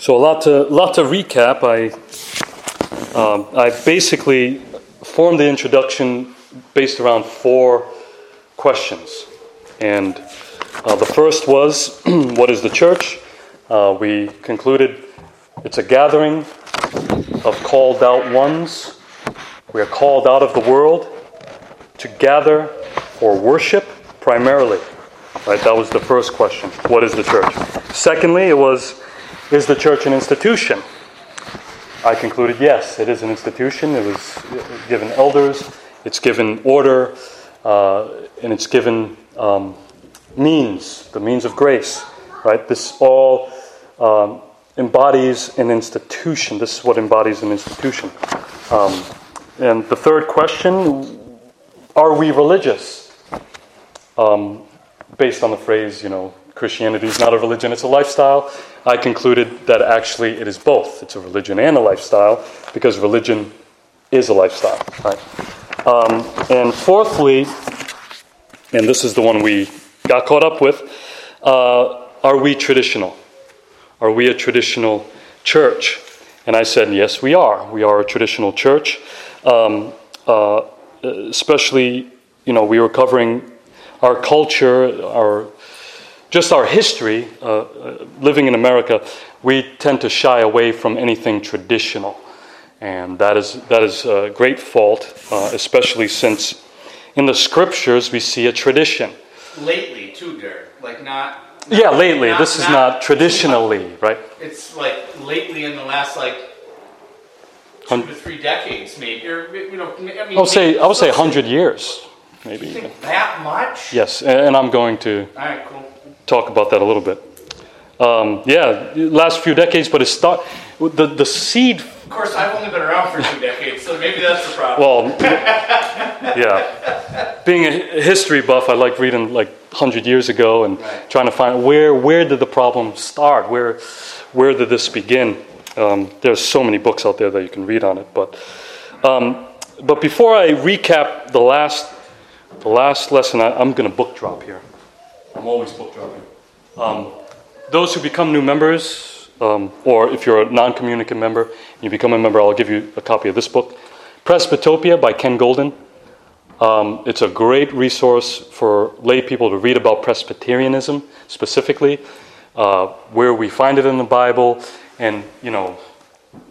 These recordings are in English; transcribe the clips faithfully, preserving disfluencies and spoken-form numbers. So a lot to lot to recap. I um, I basically formed the introduction based around four questions, and uh, the first was, what is the church? Uh, we concluded it's a gathering of called out ones. We are called out of the world to gather for worship primarily. Right, that was the first question. What is the church? Secondly, it was, is the church an institution? I concluded, yes, it is an institution. It was given elders, it's given order, uh, and it's given um, means, the means of grace. Right? This all um, embodies an institution. This is what embodies an institution. Um, and the third question, are we religious? Um, based on the phrase, you know, Christianity is not a religion, it's a lifestyle, I concluded that actually it is both. It's a religion and a lifestyle, because religion is a lifestyle. Right? Um, and fourthly, and this is the one we got caught up with, uh, are we traditional? Are we a traditional church? And I said, yes, we are. We are a traditional church. Um, uh, especially, you know, we were covering our culture, our just our history, uh, living in America. We tend to shy away from anything traditional, and that is that is a great fault, uh, especially since in the scriptures we see a tradition. Lately, too, Derek, like not. not yeah, lately. Not, this is not, not traditionally, it's like, right? It's like lately in the last like two um, to three decades, maybe. Or, you know, I mean, I'll say I would say a hundred years. Maybe you think that much? Yes, and I'm going to All right, cool. talk about that a little bit. Um, yeah, last few decades, but it start the the seed. Of course, I've only been around for two decades, so maybe that's the problem. Well, yeah, being a history buff, I like reading like one hundred years ago and right. trying to find where where did the problem start? Where where did this begin? Um, there's so many books out there that you can read on it, but um, but before I recap the last. The last lesson, I, I'm going to book drop here. I'm always book dropping. Um, those who become new members, um, or if you're a non-communicant member, and you become a member, I'll give you a copy of this book, Presbytopia by Ken Golden. Um, it's a great resource for lay people to read about Presbyterianism specifically, uh, where we find it in the Bible, and, you know,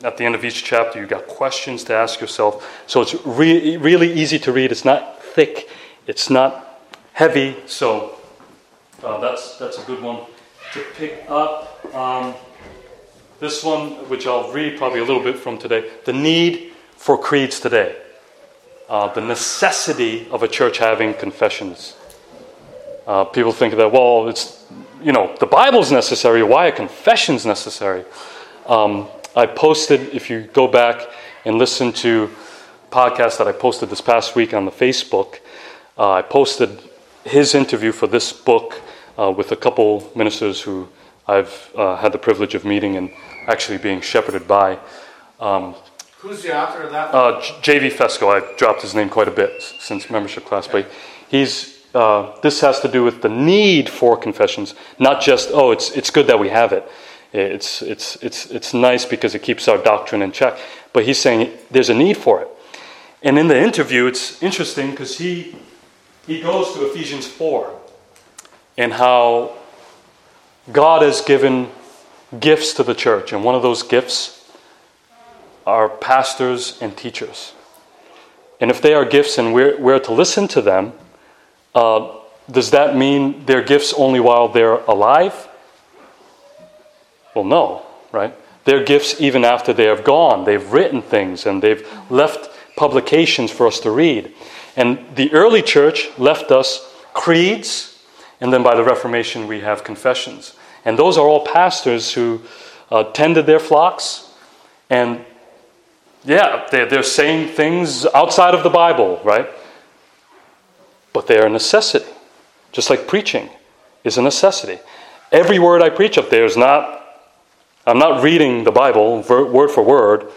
at the end of each chapter, you've got questions to ask yourself. So it's re- really easy to read. It's not thick. It's not heavy, so uh, that's that's a good one to pick up. Um, this one, which I'll read probably a little bit from today, The Need for Creeds Today, uh, the necessity of a church having confessions. Uh, people think that, well, it's, you know, the Bible's necessary, why are confessions necessary? Um, I posted, if you go back and listen to podcasts that I posted this past week on the Facebook, Uh, I posted his interview for this book uh, with a couple ministers who I've uh, had the privilege of meeting and actually being shepherded by. Um, Who's the author of that? Uh, J V Fesco. I dropped his name quite a bit since membership class, okay. But he's. Uh, this has to do with the need for confessions, not just oh, it's it's good that we have it. It's it's it's it's nice because it keeps our doctrine in check. But he's saying there's a need for it, and in the interview, it's interesting because he. He goes to Ephesians four and how God has given gifts to the church. And one of those gifts are pastors and teachers. And if they are gifts and we're, we're to listen to them, uh, does that mean they're gifts only while they're alive? Well, no, right? They're gifts even after they have gone. They've written things and they've left publications for us to read. And the early church left us creeds, and then by the Reformation we have confessions. And those are all pastors who uh, tended their flocks, and yeah, they're, they're saying things outside of the Bible, right? But they are a necessity, just like preaching is a necessity. Every word I preach up there is not, I'm not reading the Bible word for word,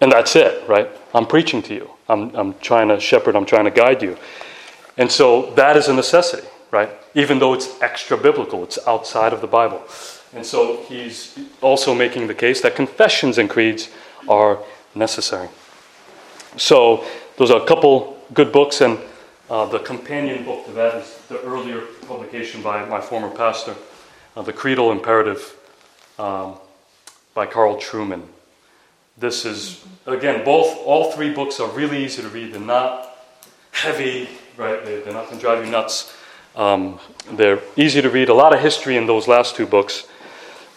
and that's it, right? I'm preaching to you. I'm, I'm trying to shepherd. I'm trying to guide you. And so that is a necessity, right? Even though it's extra biblical. It's outside of the Bible. And so he's also making the case that confessions and creeds are necessary. So those are a couple good books, and uh, the companion book to that is the earlier publication by my former pastor, uh, The Creedal Imperative um, by Carl Truman. This is, again, both, all three books are really easy to read. They're not heavy, right? They're not going to drive you nuts. Um, they're easy to read. A lot of history in those last two books,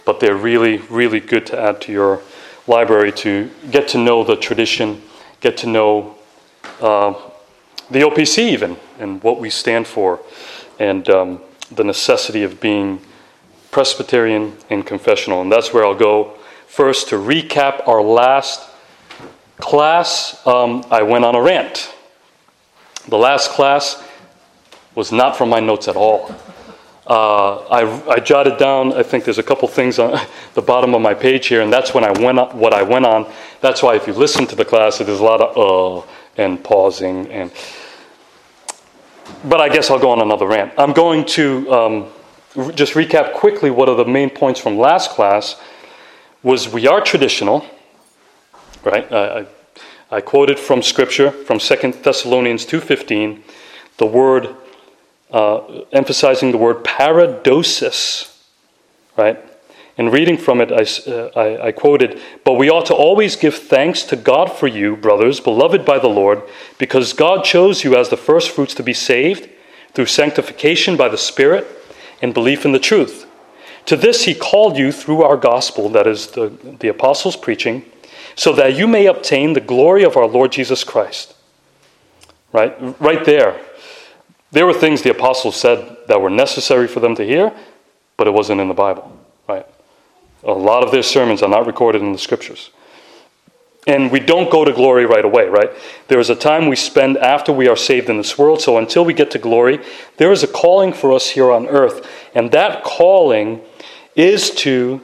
but they're really, really good to add to your library to get to know the tradition, get to know uh, the O P C even, and what we stand for, and um, the necessity of being Presbyterian and confessional. And that's where I'll go first to recap our last class. Um, I went on a rant. The last class was not from my notes at all. Uh, I, I jotted down, I think there's a couple things on the bottom of my page here, and that's when I went up, what I went on. That's why if you listen to the class, there's a lot of uh and pausing. and. But I guess I'll go on another rant. I'm going to um, re- just recap quickly what are the main points from last class. Was we are traditional, right? I, I, I quoted from Scripture, from Second Thessalonians two fifteen, the word Uh, emphasizing the word paradosis, right? And reading from it, I, uh, I, I quoted, "But we ought to always give thanks to God for you, brothers, beloved by the Lord, because God chose you as the firstfruits to be saved through sanctification by the Spirit and belief in the truth. To this he called you through our gospel," that is the, the apostles' preaching, "so that you may obtain the glory of our Lord Jesus Christ." Right, right there. There were things the apostles said that were necessary for them to hear, but it wasn't in the Bible, right? A lot of their sermons are not recorded in the Scriptures. And we don't go to glory right away, right? There is a time we spend after we are saved in this world, so until we get to glory, there is a calling for us here on earth. And that calling is to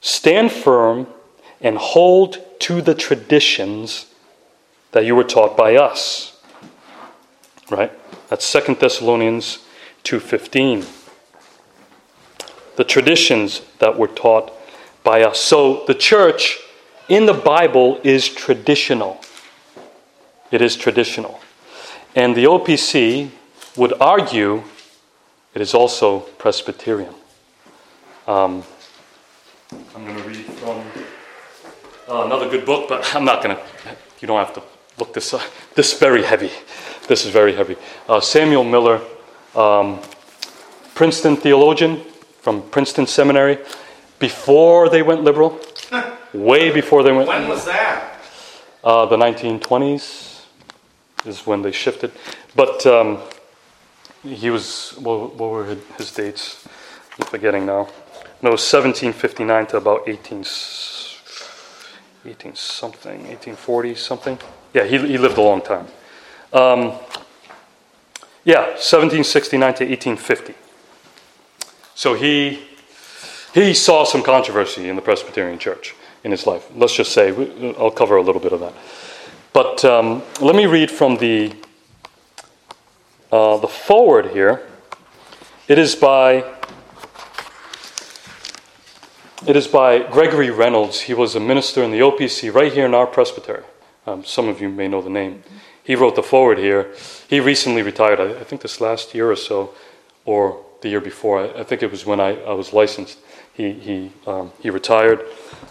stand firm and hold to the traditions that you were taught by us. Right? That's Second Thessalonians two fifteen. The traditions that were taught by us. So the church in the Bible is traditional. It is traditional. And the O P C would argue it is also Presbyterian. Um, I'm going to read from uh, another good book, but I'm not going to, you don't have to look this up. This is very heavy. This is very heavy. Uh, Samuel Miller, um, Princeton theologian from Princeton Seminary, before they went liberal, way before they went when liberal. When was that? Uh, the nineteen twenties is when they shifted. But um, he was, what, what were his dates? I'm forgetting now. No, seventeen fifty-nine to about eighteen, eighteen something, eighteen forty something. Yeah, he, he lived a long time. Um, yeah, seventeen sixty-nine to eighteen fifty. So he he saw some controversy in the Presbyterian Church in his life. Let's just say, I'll cover a little bit of that. But um, let me read from the uh, the foreword here. It is by it is by Gregory Reynolds. He was a minister in the O P C right here in our presbytery. Um, some of you may know the name. He wrote the foreword here. He recently retired, I think this last year or so, or the year before. I, I think it was when I, I was licensed. He he um, he retired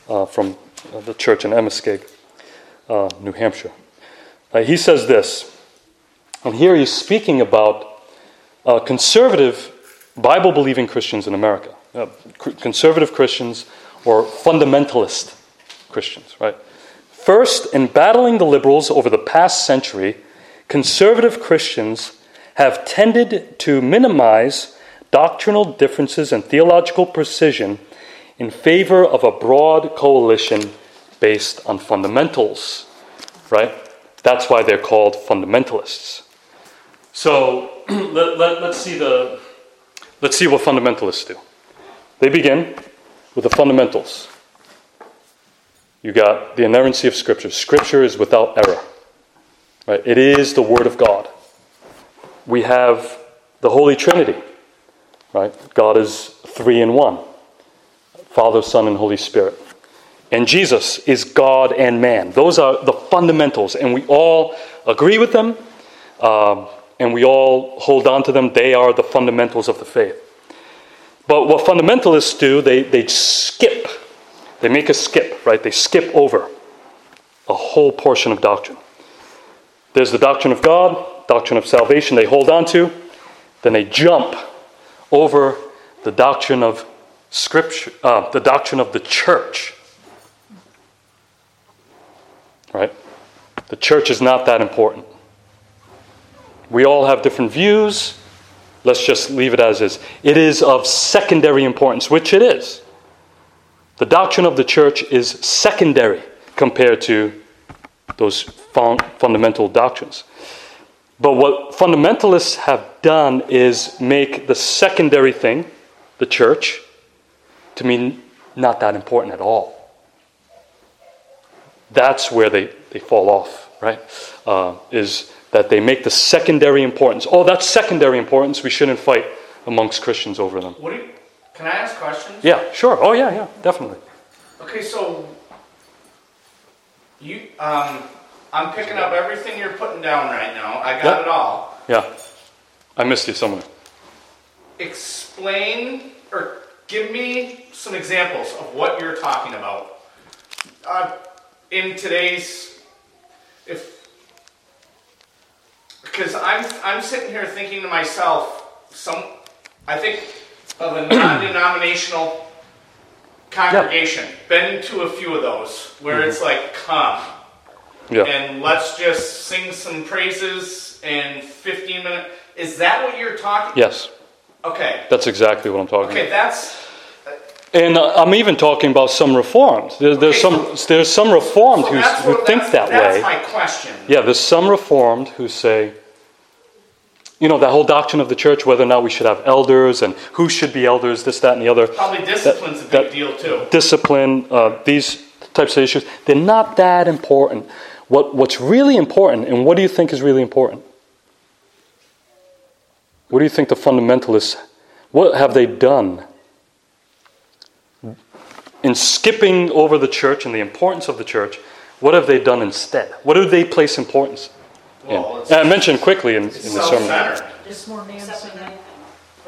uh, from uh, the church in Amoskeag, uh, New Hampshire. Uh, he says this, and here he's speaking about uh, conservative, Bible-believing Christians in America. Uh, cr- conservative Christians or fundamentalist Christians, right? "First, in battling the liberals over the past century, conservative Christians have tended to minimize doctrinal differences and theological precision in favor of a broad coalition based on fundamentals," right? That's why they're called fundamentalists. So let, let, let's see the let's see what fundamentalists do. They begin with the fundamentals. You got the inerrancy of Scripture. Scripture is without error. Right? It is the Word of God. We have the Holy Trinity. Right? God is three in one. Father, Son, and Holy Spirit. And Jesus is God and man. Those are the fundamentals, and we all agree with them, um, and we all hold on to them. They are the fundamentals of the faith. But what fundamentalists do, they, they skip. They make a skip, right? They skip over a whole portion of doctrine. There's the doctrine of God, doctrine of salvation they hold on to. Then they jump over the doctrine of Scripture, uh, the doctrine of the church. Right? The church is not that important. We all have different views. Let's just leave it as is. It is of secondary importance, which it is. The doctrine of the church is secondary compared to those fun- fundamental doctrines. But what fundamentalists have done is make the secondary thing, the church, to mean not that important at all. That's where they, they fall off, right? Uh, is that they make the secondary importance. Oh, that's secondary importance. We shouldn't fight amongst Christians over them. What do you, can I ask questions? Yeah, sure. Oh, yeah, yeah, definitely. Okay, so you... Um, I'm picking up everything you're putting down right now. I got yep. it all. Yeah. I missed you somewhere. Explain or give me some examples of what you're talking about. Uh, in today's... if Because I'm, I'm sitting here thinking to myself, some I think of a non-denominational congregation. Yep. Been to a few of those where mm-hmm. it's like, come. Yeah. And let's just sing some praises in fifteen minutes. Is that what you're talking about? Yes. Okay. That's exactly what I'm talking okay, about. Okay, that's... And uh, I'm even talking about some Reformed. There, there's, okay, some, there's some Reformed so who what, think that that's way. That's my question. Yeah, there's some Reformed who say, you know, that whole doctrine of the church, whether or not we should have elders and who should be elders, this, that, and the other. Probably discipline's that, a big deal, too. Discipline, uh, these types of issues, they're not that important. What what's really important, and what do you think is really important? What do you think the fundamentalists, what have they done? In skipping over the church and the importance of the church, what have they done instead? What do they place importance well, in? And I mentioned quickly in, in the sermon. Just more man-centered.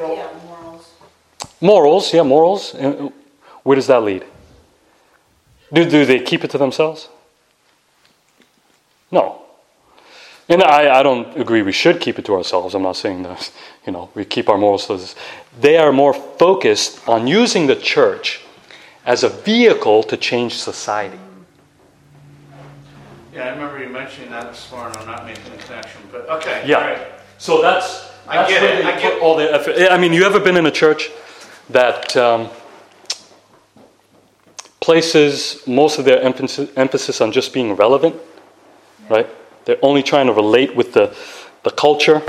Yeah, morals. Morals, yeah, morals. And where does that lead? Do, do they keep it to themselves? No. And I, I don't agree we should keep it to ourselves. I'm not saying that, you know, we keep our morals to this. They are more focused on using the church as a vehicle to change society. Yeah, I remember you mentioning that this morning. I'm not making the connection, but okay. Yeah. All right. So that's, that's I get where it. They I get put all the effort. I mean, you ever been in a church that um, places most of their emphasis, emphasis on just being relevant? Right? They're only trying to relate with the, the culture.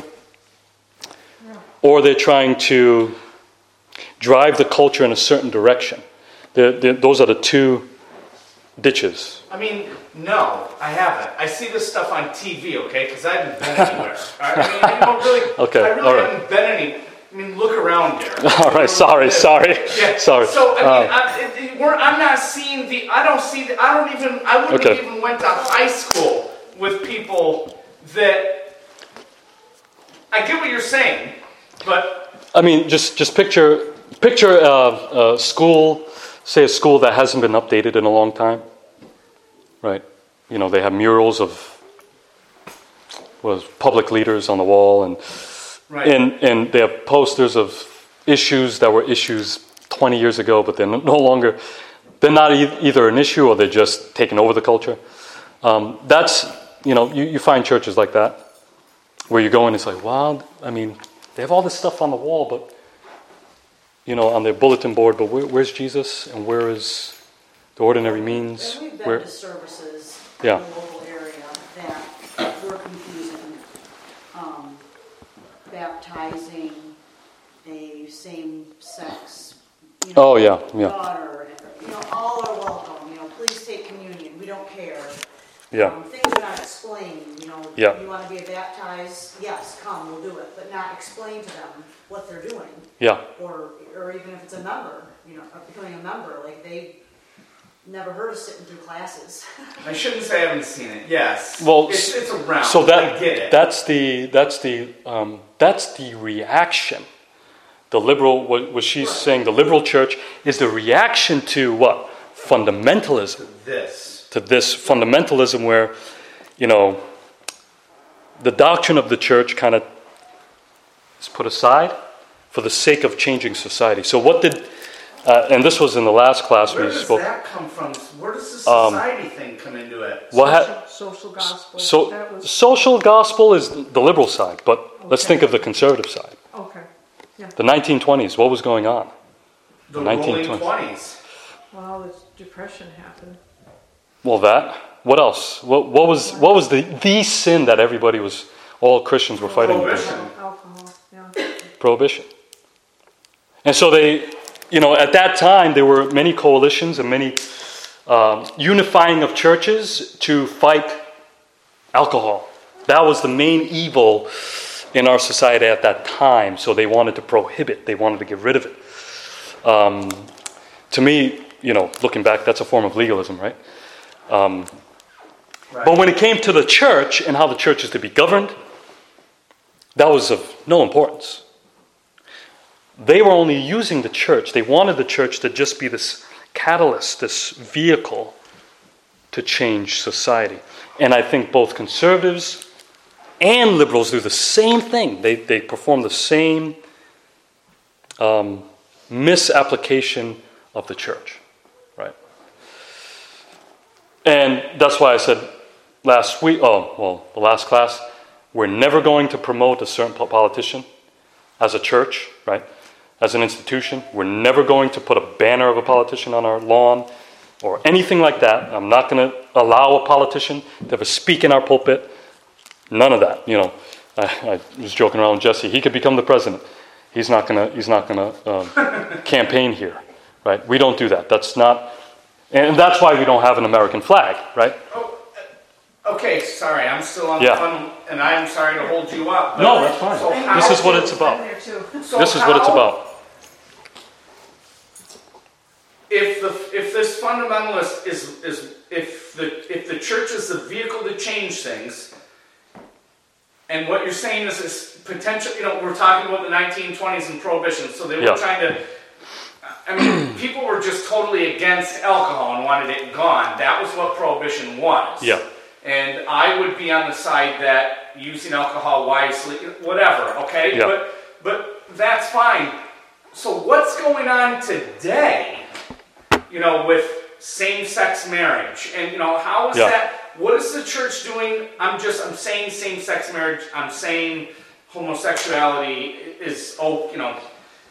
Yeah. Or they're trying to drive the culture in a certain direction. They're, they're, those are the two ditches. I mean, no, I haven't. I see this stuff on T V, okay? Because I haven't been anywhere. All right? I mean, I don't really, okay. I really All right. haven't been anywhere. I mean, look around there. All right, sorry, sorry, yeah. sorry. So I mean, uh, I, we're, I'm not seeing the. I don't see the. I don't even. I wouldn't okay. have even went to high school with people that. I get what you're saying, but. I mean, just just picture picture a, a school, say a school that hasn't been updated in a long time, right? You know, they have murals of was public leaders on the wall and. Right. And and they have posters of issues that were issues twenty years ago, but they're no longer, they're not e- either an issue or they're just taking over the culture. Um, that's, you know, you, you find churches like that, where you go and it's like, wow, I mean, they have all this stuff on the wall, but, you know, on their bulletin board, but where, where's Jesus and where is the ordinary means? Yeah, we've been where, to services yeah. in the local area that were confusing. Um, baptizing a same-sex, you know, oh, yeah, yeah. daughter. You know, all are welcome. You know, please take communion. We don't care. Yeah. Um, things are not explained. You know, yeah. you want to be baptized? Yes, come, we'll do it. But not explain to them what they're doing. Yeah. Or, or even if it's a number. you know, of becoming a member. Like, they never heard of sitting through classes. I shouldn't say I haven't seen it. Yes. Well, it's, it's around. So that I get it. that's the that's the um, that's the reaction. The liberal, what, what she's right. saying, the liberal church is the reaction to what? Fundamentalism. To this. To this fundamentalism where, you know, the doctrine of the church kind of is put aside for the sake of changing society. So what did, uh, and this was in the last class where we spoke. Where does that come from? Where does the society um, thing come into it? What social, ha- social gospel. So, that was- social gospel is the liberal side, but okay. let's think of the conservative side. Okay. Yeah. The nineteen twenties, what was going on? The, the nineteen twenties. Well, the depression happened. Well, that. What else? What, what was what was the, the sin that everybody was, all Christians were fighting Prohibition. Against? Alcohol, yeah. Prohibition. And so they, you know, at that time there were many coalitions and many um, unifying of churches to fight alcohol. That was the main evil in our society at that time. So they wanted to prohibit. They wanted to get rid of it. Um, to me, you know, looking back, that's a form of legalism, right? Um, right. But when it came to the church and how the church is to be governed, that was of no importance. They were only using the church. They wanted the church to just be this catalyst, this vehicle to change society. And I think both conservatives and liberals do the same thing. They they perform the same um, misapplication of the church, right? And that's why I said last week, oh, well, the last class, we're never going to promote a certain politician as a church, right? As an institution, we're never going to put a banner of a politician on our lawn or anything like that. I'm not going to allow a politician to ever speak in our pulpit. None of that, you know. I, I was joking around with Jesse. He could become the president. He's not gonna. He's not gonna um, campaign here, right? We don't do that. That's not, and that's why we don't have an American flag, right? Oh, okay. Sorry, I'm still on yeah. the phone, and I'm sorry to hold you up. But no, that's fine. So how, this is what it's about. So this is how, what it's about. If the if this fundamentalist is is if the if the church is the vehicle to change things. And what you're saying is this potential, you know, we're talking about the nineteen twenties and Prohibition, so they were yeah. trying to, I mean, people were just totally against alcohol and wanted it gone. That was what Prohibition was. Yeah. And I would be on the side that using alcohol wisely, whatever, okay? Yeah. But but that's fine. So what's going on today, you know, with same-sex marriage? And, you know, how is yeah. that... What is the church doing? I'm just, I'm saying same-sex marriage. I'm saying homosexuality is, oh, you know,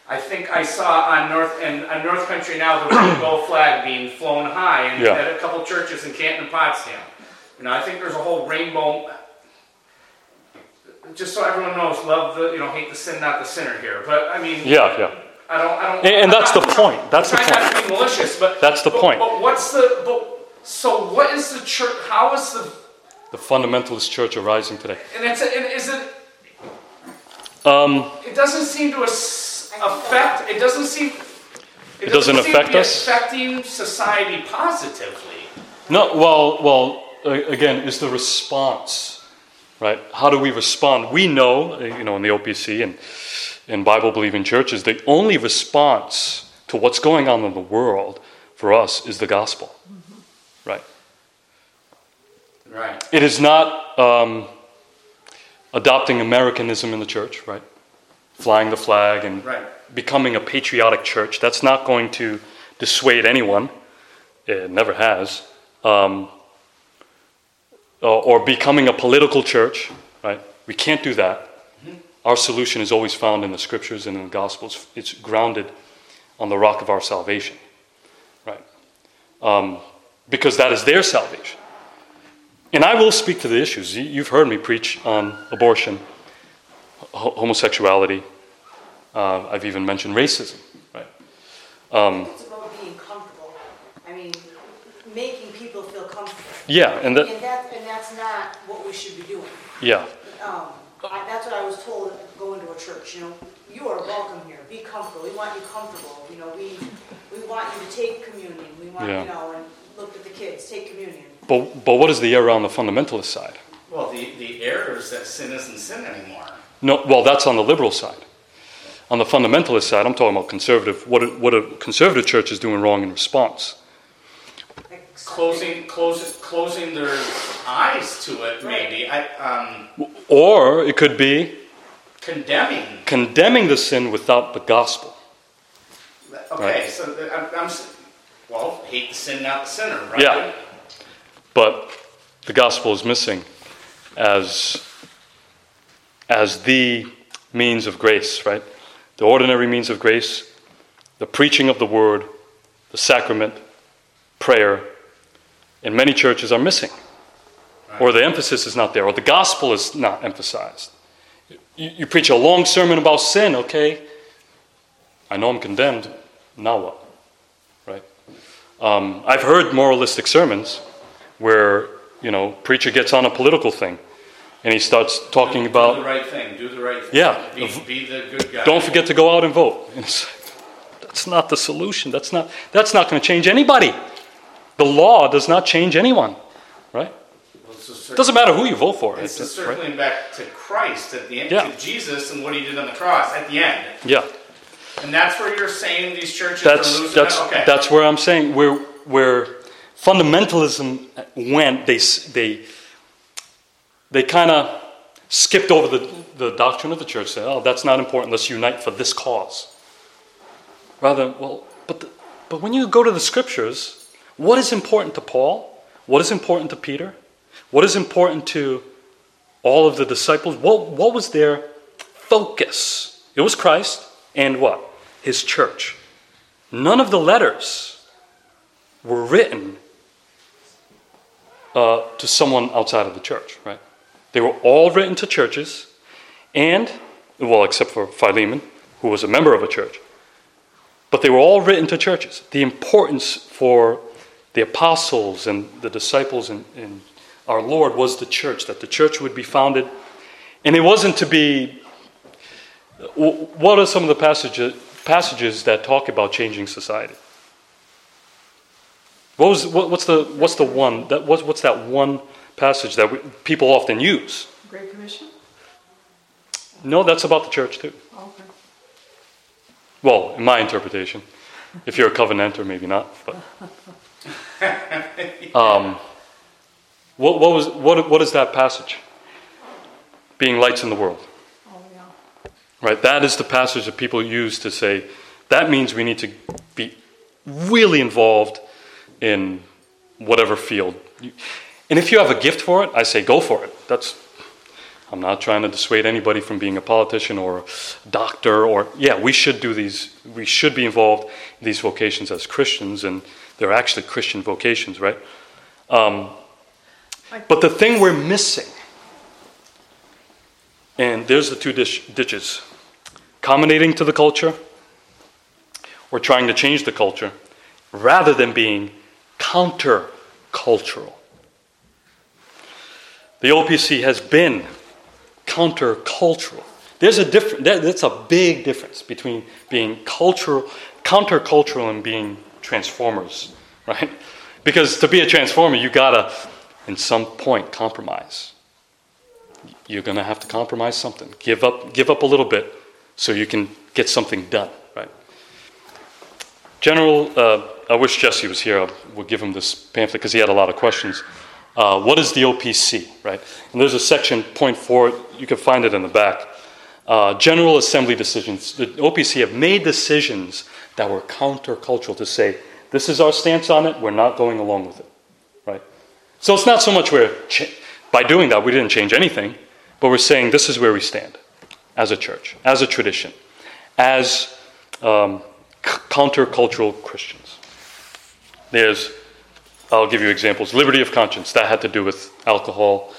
I think I saw on North and on North Country now the rainbow flag being flown high and yeah. at a couple churches in Canton and Potsdam. You know, I think there's a whole rainbow. Just so everyone knows, love the, you know, hate the sin, not the sinner here. But I mean, yeah, yeah. I don't, I don't. And, and that's not, the point. That's I'm the point. Not to be malicious, but that's the but, point. But what's the but. So what is the church, how is the... The fundamentalist church arising today. And it's, a, and is it... Um, it doesn't seem to affect, it doesn't seem... It, it doesn't, doesn't affect us? Affecting society positively. No, well, well, again, it's the response, right? How do we respond? We know, you know, in the O P C and in Bible-believing churches, the only response to what's going on in the world for us is the gospel. Right. Right. It is not um, adopting Americanism in the church, right? Flying the flag and right. becoming a patriotic church. That's not going to dissuade anyone. It never has. Um, or becoming a political church, right? We can't do that. Mm-hmm. Our solution is always found in the scriptures and in the gospels. It's grounded on the rock of our salvation, right? Um, Because that is their salvation. And I will speak to the issues. You've heard me preach on abortion, homosexuality. Uh, I've even mentioned racism. Right? Um, it's about being comfortable. I mean, making people feel comfortable. Yeah. And, that, and, that, and that's not what we should be doing. Yeah. Um, I, that's what I was told going to a church. You know, you are welcome here. Be comfortable. We want you comfortable. You know, we we want you to take communion. We want yeah. you know, and look at the kids, take communion. But but what is the error on the fundamentalist side? Well, the, the error is that sin isn't sin anymore. No, well, that's on the liberal side. On the fundamentalist side, I'm talking about conservative. What a, what a conservative church is doing wrong in response. Closing, close, closing their eyes to it, maybe. I, um, or it could be condemning, condemning the sin without the gospel. Okay, right? so I'm, I'm well, hate the sin, not the sinner, right? Yeah, but the gospel is missing as as the means of grace, right? The ordinary means of grace, the preaching of the word, the sacrament, prayer. And many churches are missing, right. Or the emphasis is not there, or the gospel is not emphasized. You, you preach a long sermon about sin, okay? I know I'm condemned. Now what? Right? Um, I've heard moralistic sermons where you know preacher gets on a political thing, and he starts talking do, about do the right thing, do the right thing. Yeah, be, be the good guy. Don't forget to go out and vote. And it's like, that's not the solution. That's not that's not going to change anybody. The law does not change anyone, right? Well, it doesn't matter who you vote for. It's, it's circling right? back to Christ at the end, yeah. to Jesus and what he did on the cross at the end. Yeah. And that's where you're saying these churches that's, are losing that's, out? Okay. That's where I'm saying where where fundamentalism went. They they they kind of skipped over the, the doctrine of the church. Said, oh, that's not important. Let's unite for this cause. Rather, well, but the, but when you go to the scriptures. What is important to Paul? What is important to Peter? What is important to all of the disciples? What, what was their focus? It was Christ and what? His church. None of the letters were written uh, to someone outside of the church, right? They were all written to churches and, well, except for Philemon, who was a member of a church. But they were all written to churches. The importance for the apostles and the disciples and, and our Lord was the church, that the church would be founded. And it wasn't to be... What are some of the passages, passages that talk about changing society? What was, what, what's the what's the one? That what's, what's that one passage that we, people often use? Great Commission? No, that's about the church too. Okay. Well, in my interpretation. If you're a covenanter, maybe not, but... um, what, what was what what is that passage? Being lights in the world, oh, yeah. right? That is the passage that people use to say that means we need to be really involved in whatever field. And if you have a gift for it, I say go for it. That's I'm not trying to dissuade anybody from being a politician or a doctor or yeah, we should do these. We should be involved in these vocations as Christians and. They're actually Christian vocations, right? Um, but the thing we're missing, and there's the two dish, ditches, accommodating to the culture or trying to change the culture rather than being counter-cultural. The O P C has been counter-cultural. There's a difference, that's a big difference between being cultural, counter-cultural and being transformers, right? Because to be a transformer, you gotta, in some point, compromise. You're gonna have to compromise something. Give up, give up a little bit, so you can get something done, right? General, uh, I wish Jesse was here. I would give him this pamphlet because he had a lot of questions. Uh, what is the O P C, right? And there's a section point four. You can find it in the back. Uh, General Assembly decisions. The O P C have made decisions that were countercultural to say, this is our stance on it, we're not going along with it. Right? So it's not so much we're, ch- by doing that, we didn't change anything, but we're saying this is where we stand as a church, as a tradition, as um, c- countercultural Christians. There's, I'll give you examples, liberty of conscience. That had to do with alcohol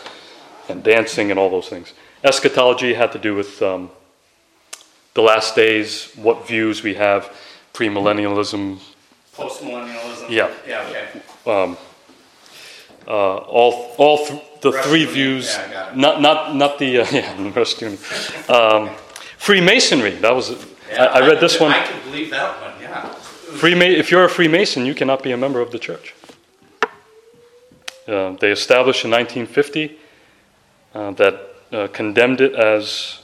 and dancing and all those things. Eschatology had to do with um, the last days, what views we have, premillennialism, postmillennialism. Yeah, yeah, okay. Um, uh, all, all th- the rest three views, yeah, not, not, not the uh, yeah, rest um, Freemasonry. That was. Yeah, I, I read this I one. I can believe that one. Yeah. Freema- if you're a Freemason, you cannot be a member of the church. Uh, they established in nineteen fifty uh, that uh, condemned it as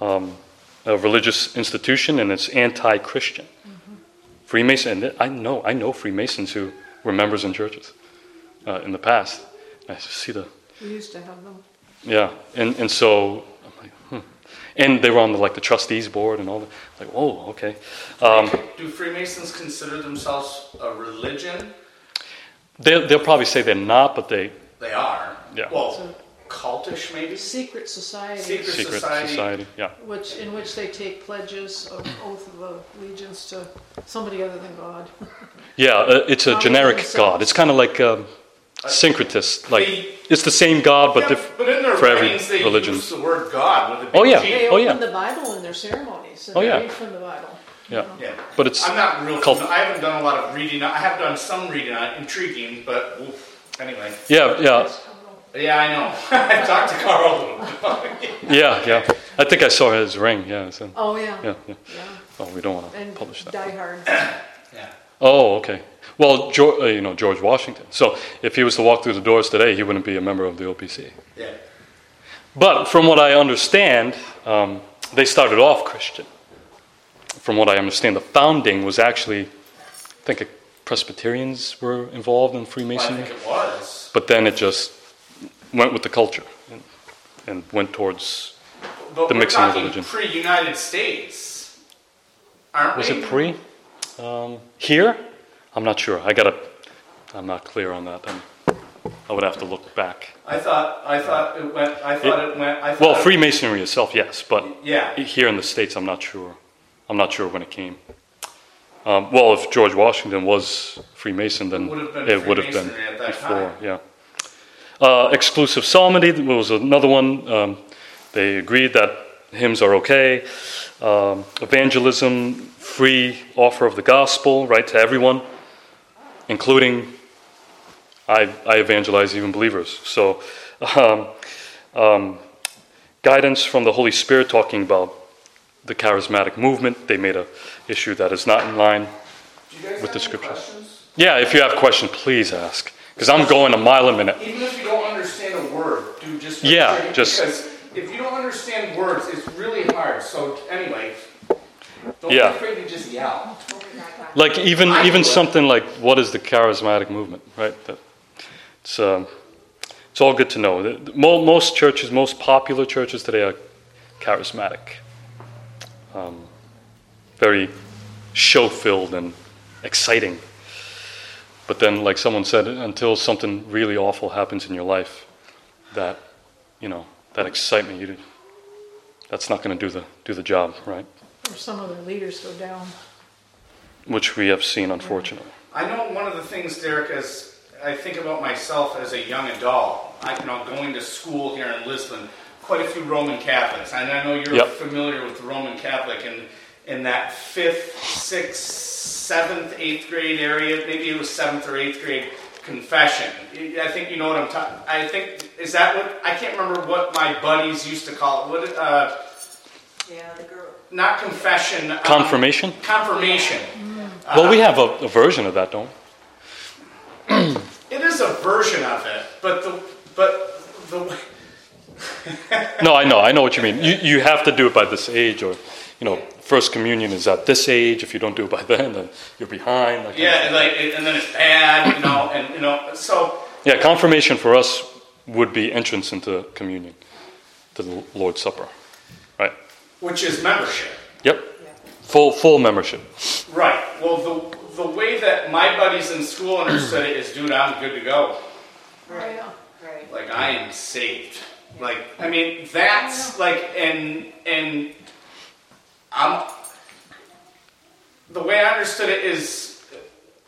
um, a religious institution, and it's anti-Christian. Mm-hmm. Freemason. And I know. I know Freemasons who were members in churches uh, in the past. I see the. We used to have them. Yeah, and and so. And they were on the, like the trustees board and all that. Like, oh, okay. Um, Do Freemasons consider themselves a religion? They, they'll probably say they're not, but they... They are. Yeah. Well, so cultish maybe? Secret society. Secret, Secret society. society, yeah. Which, in which they take pledges of oath of allegiance to somebody other than God. Yeah, uh, it's a Not generic God. It's kind of like... Um, syncretist, like they, it's the same God, but yeah, diff- but in their for every they religion. Use the word God. With the oh yeah, G. They open oh yeah. the Bible in their ceremonies. And oh yeah, read from the Bible. Yeah, you know? yeah. But it's I'm not real. Cult- I haven't done a lot of reading. I have done some reading. Intriguing, but oof, anyway. Yeah, yeah. Yeah, I know. I talked to Carl a little bit. yeah, yeah. I think I saw his ring. Yeah. So. Oh yeah. Yeah, yeah. yeah. Oh, we don't want to publish that. Die Hard. yeah. Oh, okay. Well, George, uh, you know, George Washington. So if he was to walk through the doors today, he wouldn't be a member of the O P C. Yeah. But from what I understand, um, they started off Christian. From what I understand, the founding was actually, I think Presbyterians were involved in Freemasonry. Well, I think it was. But then it just went with the culture and, and went towards but the mixing of religion. But we're talking pre-United States, aren't we? Was it pre? Um, here? I'm not sure. I gotta. I'm not clear on that. I'm, I would have to look back. I thought. I thought it went. I thought it, it went. I thought well, Freemasonry itself, yes, but yeah. Here in the States, I'm not sure. I'm not sure when it came. Um, well, if George Washington was Freemason, then it would have been, been at that before. Time. Yeah. Uh, exclusive psalmody was another one. Um, they agreed that hymns are okay. Um, evangelism, free offer of the gospel, right to everyone. Including, I, I evangelize even believers. So, um, um, guidance from the Holy Spirit, talking about the charismatic movement. They made an issue that is not in line with the scriptures. Yeah, if you have questions, please ask. Because I'm going a mile a minute. Even if you don't understand a word, do just... Yeah, just... Because if you don't understand words, it's really hard. So, anyway, don't yeah. be afraid to just yell. Like even even something like what is the charismatic movement, right? That it's um, it's all good to know. Most churches, most popular churches today are charismatic, um, very show-filled and exciting. But then, like someone said, until something really awful happens in your life, that you know that excitement, you that's not going to do the do the job, right? Or some of their leaders go down. Which we have seen, unfortunately. I know one of the things, Derek, as I think about myself as a young adult, I, you know, going to school here in Lisbon, quite a few Roman Catholics. And I know you're yep. familiar with the Roman Catholic in, in that fifth, sixth, seventh, eighth grade area. Maybe it was seventh or eighth grade confession. I think you know what I'm talking about. I think, is that what, I can't remember what my buddies used to call it. What, uh, yeah, the girl. Not confession. Confirmation? Um, confirmation. Uh, well, we have a, a version of that, don't we? It is a version of it, but the but the way No, I know, I know what you mean. You you have to do it by this age, or you know, First Communion is at this age. If you don't do it by then, then you're behind. Like yeah, and like and then it's bad, you know, and you know, so yeah, confirmation for us would be entrance into communion, to the Lord's Supper, right? Which is membership. Yep. Full full membership. Right. Well, the the way that my buddies in school understood it is, dude, I'm good to go. Right. Right. Like, I am saved. Yeah. Like, I mean, that's, yeah. like, and, and I'm, the way I understood it is,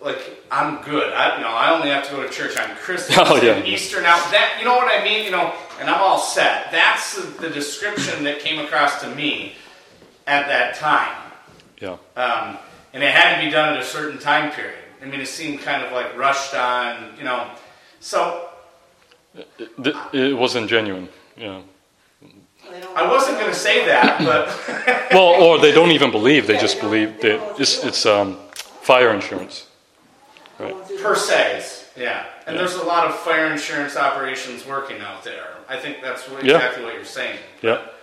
like, I'm good. I, you know, I only have to go to church on Christmas oh, yeah. and Easter now. That, you know what I mean? You know, and I'm all set. That's the, the description that came across to me at that time. Yeah. Um, and it had to be done at a certain time period. I mean, it seemed kind of like rushed on, you know. So. It, it, it wasn't genuine, you know. I wasn't going to say that, but... Well, or they don't even believe. They just believe that it's, it's um, fire insurance. Right. Per se, yeah. And yeah. There's a lot of fire insurance operations working out there. I think that's what, exactly yeah. what you're saying. Yep.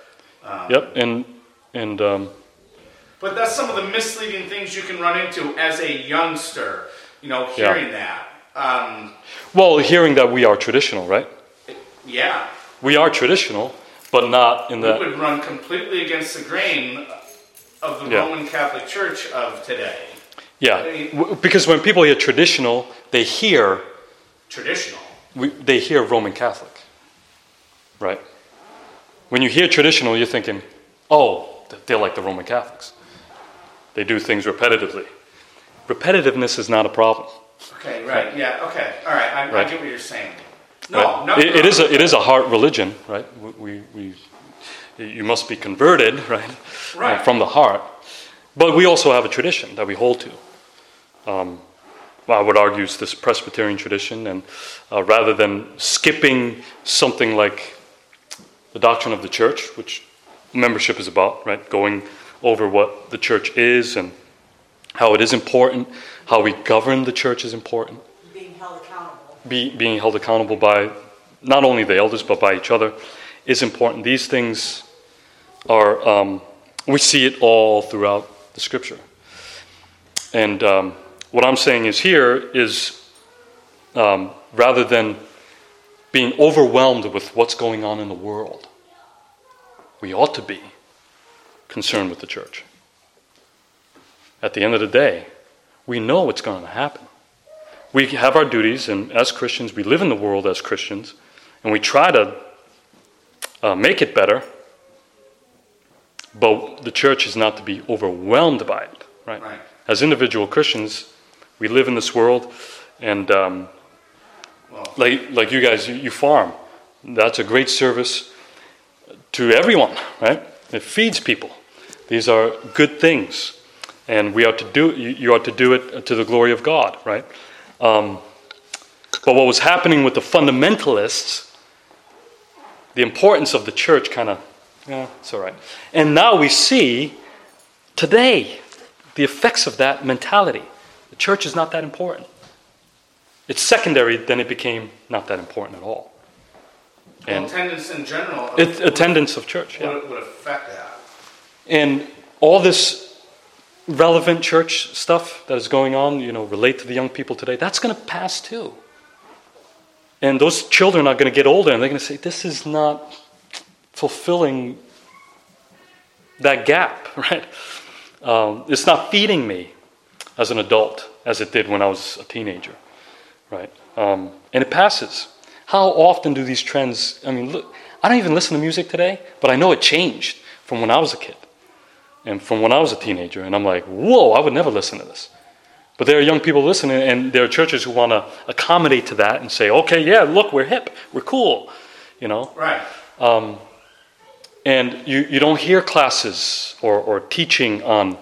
Um, yep, and... and um, but that's some of the misleading things you can run into as a youngster, you know, hearing yeah. that. Um, well, hearing that we are traditional, right? Yeah. We are traditional, but not in that... We would run completely against the grain of the yeah. Roman Catholic Church of today. Yeah, I mean, because when people hear traditional, they hear... Traditional? We, they hear Roman Catholic, right? When you hear traditional, you're thinking, oh, they're like the Roman Catholics. They do things repetitively. Repetitiveness is not a problem. Okay, right, right? Yeah, okay, all right, I, right. I get what you're saying. No, right. no, it, no, it is a it is a heart religion, right? We we, we you must be converted, right? Right. Uh, from the heart, but we also have a tradition that we hold to. Um, I would argue it's this Presbyterian tradition, and uh, rather than skipping something like the doctrine of the church, which membership is about, right? Going over what the church is and how it is important, how we govern the church is important. Being held accountable. Be, being held accountable by not only the elders but by each other is important. These things are, um, we see it all throughout the scripture. And um, what I'm saying is here is um, rather than being overwhelmed with what's going on in the world, we ought to be concerned with the church. At the end of the day, we know what's going to happen. We have our duties, and as Christians, we live in the world as Christians, and we try to uh, make it better, but the church is not to be overwhelmed by it, right? Right. As individual Christians, we live in this world, and um, well, like like you guys, you, you farm. That's a great service to everyone, right? It feeds people. These are good things, and we are to do. You, you are to do it to the glory of God, right? Um, but what was happening with the fundamentalists, the importance of the church kind of, yeah, it's all right. And now we see today the effects of that mentality. The church is not that important. It's secondary, then it became not that important at all. And well, attendance in general. It, attendance would, of church, yeah. Would, would affect that. And all this relevant church stuff that is going on, you know, relate to the young people today, that's going to pass too. And those children are going to get older and they're going to say, this is not fulfilling that gap, right? Um, it's not feeding me as an adult as it did when I was a teenager, right? Um, and it passes. How often do these trends, I mean, look, I don't even listen to music today, but I know it changed from when I was a kid. And from when I was a teenager, and I'm like, whoa, I would never listen to this. But there are young people listening, and there are churches who want to accommodate to that and say, okay, yeah, look, we're hip, we're cool, you know. Right. Um, and you, you don't hear classes or, or teaching on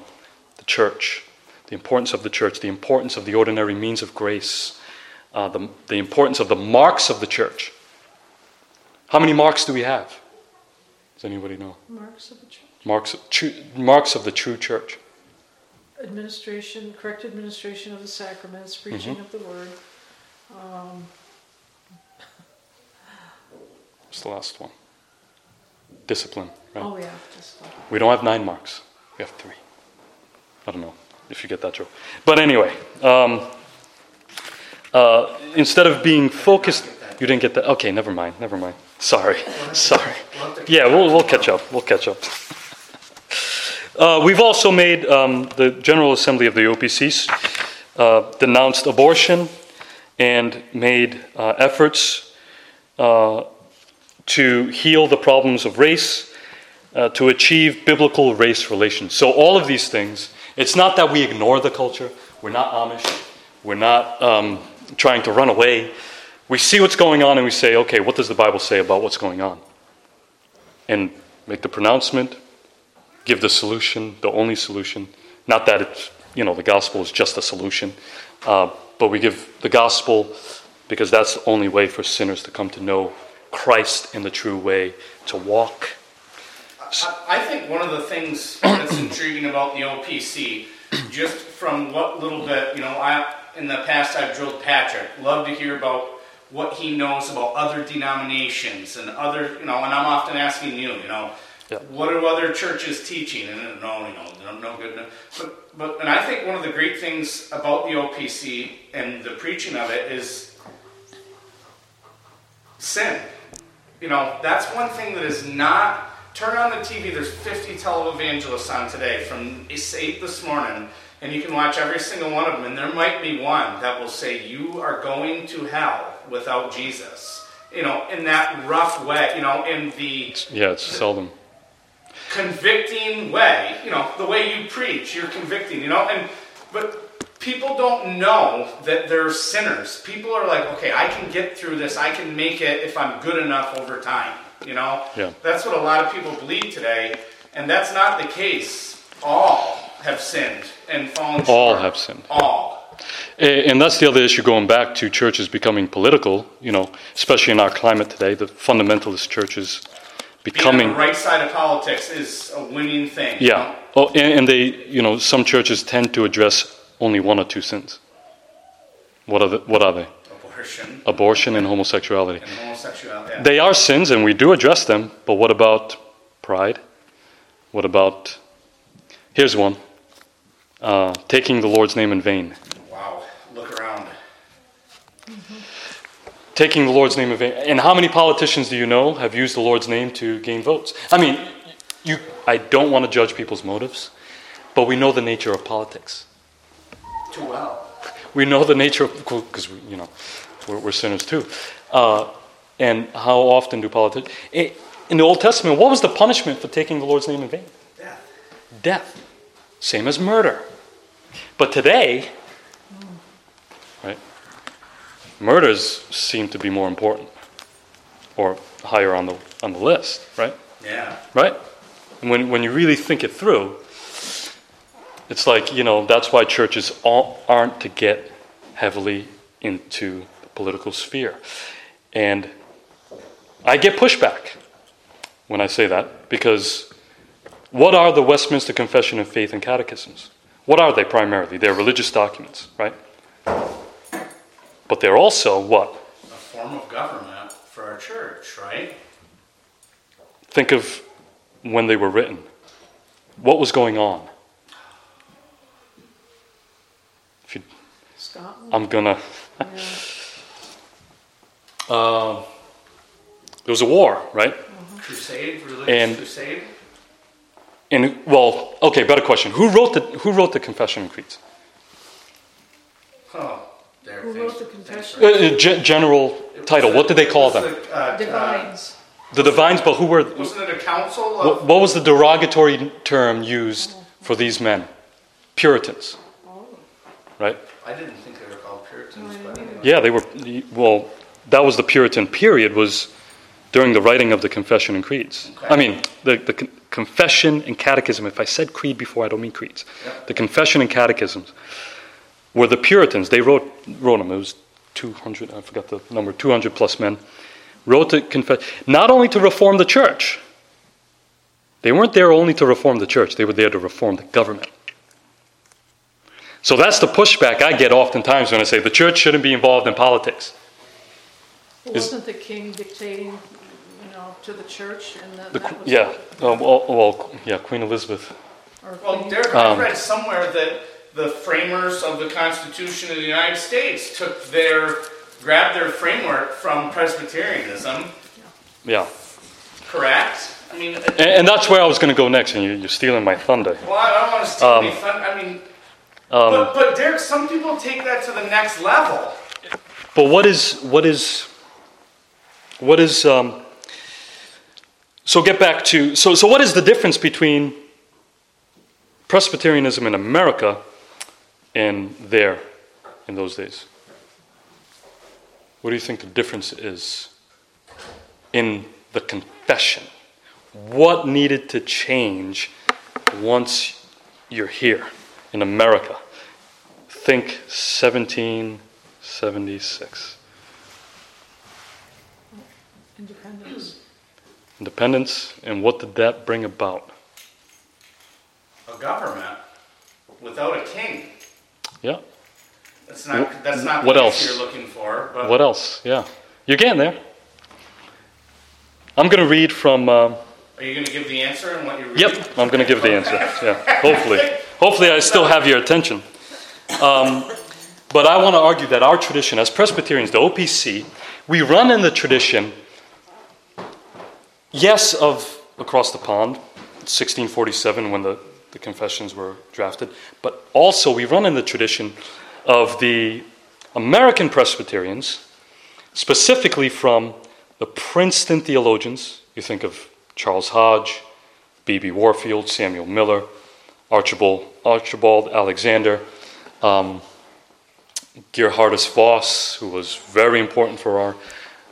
the church, the importance of the church, the importance of the ordinary means of grace, uh, the, the importance of the marks of the church. How many marks do we have? Does anybody know? Marks of the church. Marks of, true, marks of the true church. Administration, correct administration of the sacraments, preaching mm-hmm. of the word. Um. What's the last one? Discipline, right? Oh, yeah, discipline. We don't have nine marks. We have three. I don't know if you get that joke. But anyway, um, uh, instead of being focused... You didn't get that? Okay, never mind, never mind. Sorry, sorry. Yeah, we'll, we'll catch up, we'll catch up. Uh, we've also made um, the General Assembly of the O P Cs uh, denounced abortion and made uh, efforts uh, to heal the problems of race, uh, to achieve biblical race relations. So all of these things, it's not that we ignore the culture. We're not Amish. We're not um, trying to run away. We see what's going on and we say, okay, what does the Bible say about what's going on? And make the pronouncement. Give the solution, the only solution. Not that it's, you know, the gospel is just a solution, uh, but we give the gospel because that's the only way for sinners to come to know Christ in the true way, to walk I think one of the things that's intriguing about the O P C, just from what little bit, you know, I in the past I've drilled Patrick. Love to hear about what he knows about other denominations and other, you know, and I'm often asking you, you know, yeah. what are other churches teaching? And no, you know, no good. No. But, but, and I think one of the great things about the O P C and the preaching of it is sin. You know, that's one thing that is not. Turn on the T V, there's fifty televangelists on today from eight this morning, and you can watch every single one of them, and there might be one that will say, you are going to hell without Jesus. You know, in that rough way, you know, in the... Yeah, it's seldom. Convicting way, you know, the way you preach, you're convicting, you know, and but people don't know that they're sinners. People are like, okay, I can get through this, I can make it if I'm good enough over time. You know, yeah. That's what a lot of people believe today, and that's not the case. All have sinned and fallen short. All have sinned. All. And that's the other issue, going back to churches becoming political, you know, especially in our climate today, the fundamentalist churches becoming... Being on the right side of politics is a winning thing. Yeah. You know? Oh, and, and they, you know, some churches tend to address only one or two sins. What are the, what are they? Abortion. Abortion and homosexuality. And homosexuality yeah. They are sins, and we do address them, but what about pride? What about... Here's one. Uh, taking the Lord's name in vain. Wow. Look around. Mm-hmm. Taking the Lord's name in vain. And how many politicians do you know have used the Lord's name to gain votes? I mean, you. I don't want to judge people's motives, but we know the nature of politics. Too well. We know the nature of... Because, you know... We're, we're sinners too. Uh, and how often do politicians... In the Old Testament, what was the punishment for taking the Lord's name in vain? Death. Death. Same as murder. But today, right? Murders seem to be more important. Or higher on the on the list, right? Yeah. Right? And when, when you really think it through, it's like, you know, that's why churches all aren't to get heavily into... political sphere. And I get pushback when I say that, because what are the Westminster Confession of Faith and Catechisms? What are they primarily? They're religious documents, right? But they're also what? A form of government for our church, right? Think of when they were written. What was going on? If you, Scotland? I'm gonna... Yeah. Uh, there was a war, right? Mm-hmm. Crusade, religious and, crusade. And well, okay. Better question: Who wrote the Who wrote the Confession and Creeds? Huh. There who things, wrote the Confession? Uh, g- general title. What did they call them? The, uh, divines. The divines, but who were? Wasn't it a council? Of, what, what was the derogatory term used for these men? Puritans. Oh. Right. I didn't think they were called Puritans. No, but anyway. Yeah, they were. Well. That was the Puritan period, was during the writing of the Confession and Creeds. Okay. I mean, the, the con- Confession and Catechism, if I said creed before, I don't mean creeds. Yep. The Confession and Catechisms were the Puritans. They wrote wrote them. It was two hundred, I forgot the number, two hundred plus men, wrote the Confession, not only to reform the church. They weren't there only to reform the church. They were there to reform the government. So that's the pushback I get oftentimes when I say the church shouldn't be involved in politics. Wasn't the king dictating, you know, to the church? And that, the, that was yeah, uh, well, well, yeah, Queen Elizabeth. Well, Derek, um, I read somewhere that the framers of the Constitution of the United States took their, grabbed their framework from Presbyterianism. Yeah. yeah. Correct? I mean, and, and that's where I was going to go next, and you, you're stealing my thunder. Well, I don't want to steal um, any thunder. I mean, um, but, but Derek, some people take that to the next level. But what is what is... What is, um, so get back to, so so what is the difference between Presbyterianism in America and there in those days? What do you think the difference is in the confession? What needed to change once you're here in America? Think seventeen seventy-six. Independence. Independence, and what did that bring about? A government without a king. Yeah. That's not that's not what else you're looking for. But what else? Yeah, you're getting there. I'm going to read from. Um, Are you going to give the answer and what you read? Yep, I'm going to give the answer. Yeah, hopefully, hopefully I still have your attention. Um, but I want to argue that our tradition, as Presbyterians, the O P C, we run in the tradition. Yes, of across the pond, sixteen forty-seven, when the, the confessions were drafted, but also we run in the tradition of the American Presbyterians, specifically from the Princeton theologians. You think of Charles Hodge, B B Warfield, Samuel Miller, Archibald, Archibald Alexander, um, Gerhardus Vos, who was very important for our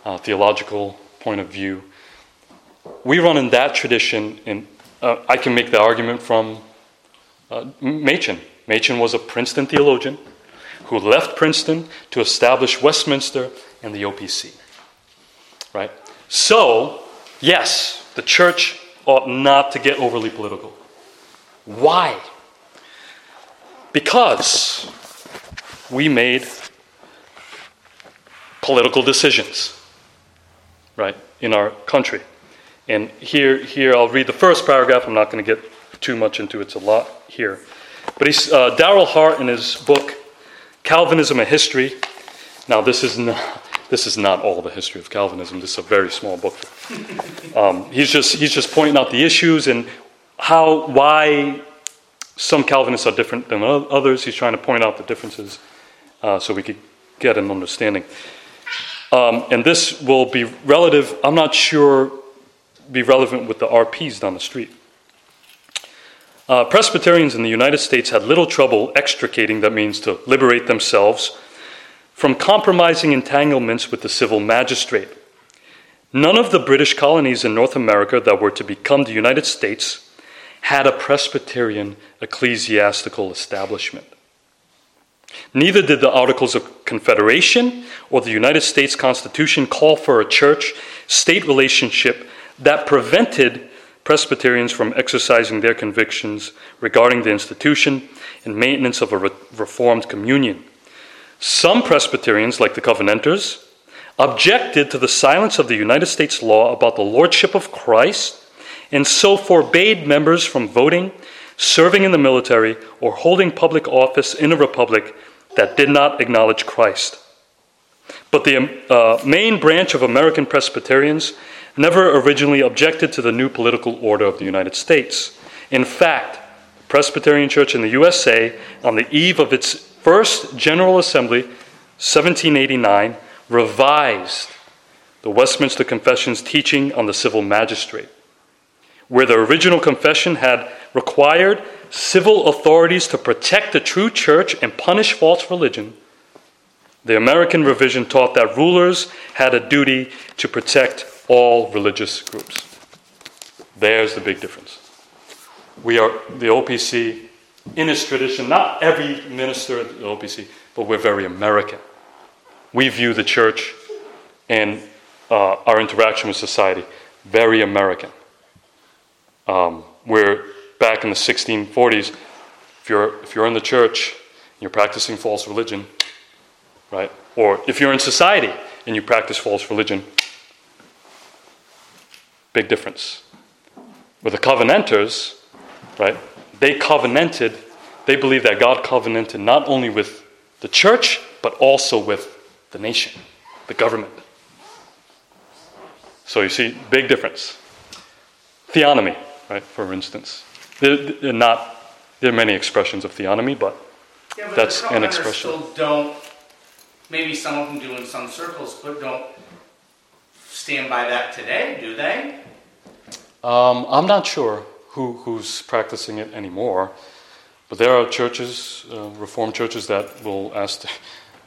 uh, theological point of view. We run in that tradition, and uh, I can make the argument from uh, Machen. Machen was a Princeton theologian who left Princeton to establish Westminster and the O P C. Right? So, yes, the church ought not to get overly political. Why? Because we made political decisions, right, in our country. And here, here I'll read the first paragraph. I'm not going to get too much into it. It's a lot here. But he's, uh, Daryl Hart, in his book, Calvinism: A History. Now, this is not this is not all the history of Calvinism. This is a very small book. Um, he's just he's just pointing out the issues and how why some Calvinists are different than others. He's trying to point out the differences uh, so we could get an understanding. Um, and this will be relative. I'm not sure. Be relevant with the R Ps down the street. Uh, Presbyterians in the United States had little trouble extricating, that means to liberate themselves, from compromising entanglements with the civil magistrate. None of the British colonies in North America that were to become the United States had a Presbyterian ecclesiastical establishment. Neither did the Articles of Confederation or the United States Constitution call for a church-state relationship that prevented Presbyterians from exercising their convictions regarding the institution and maintenance of a re- reformed communion. Some Presbyterians, like the Covenanters, objected to the silence of the United States law about the lordship of Christ and so forbade members from voting, serving in the military, or holding public office in a republic that did not acknowledge Christ. But the uh, main branch of American Presbyterians never originally objected to the new political order of the United States. In fact, the Presbyterian Church in the U S A, on the eve of its first General Assembly, seventeen eighty-nine, revised the Westminster Confession's teaching on the civil magistrate, where the original confession had required civil authorities to protect the true church and punish false religion. The American revision taught that rulers had a duty to protect all religious groups. There's the big difference. We are, the O P C, in its tradition, not every minister at the O P C, but we're very American. We view the church and uh, our interaction with society very American. Um, we're back in the sixteen forties. If you're, if you're in the church and you're practicing false religion, right? Or if you're in society and you practice false religion, big difference. With the Covenanters, right? They covenanted, they believe that God covenanted not only with the church, but also with the nation, the government. So you see, big difference. Theonomy, right? For instance, they're, they're not, there are many expressions of theonomy, but, yeah, but that's an expression. Still don't. Maybe some of them do in some circles, but don't stand by that today, do they? Um, I'm not sure who who's practicing it anymore, but there are churches, uh, Reformed churches, that will ask the,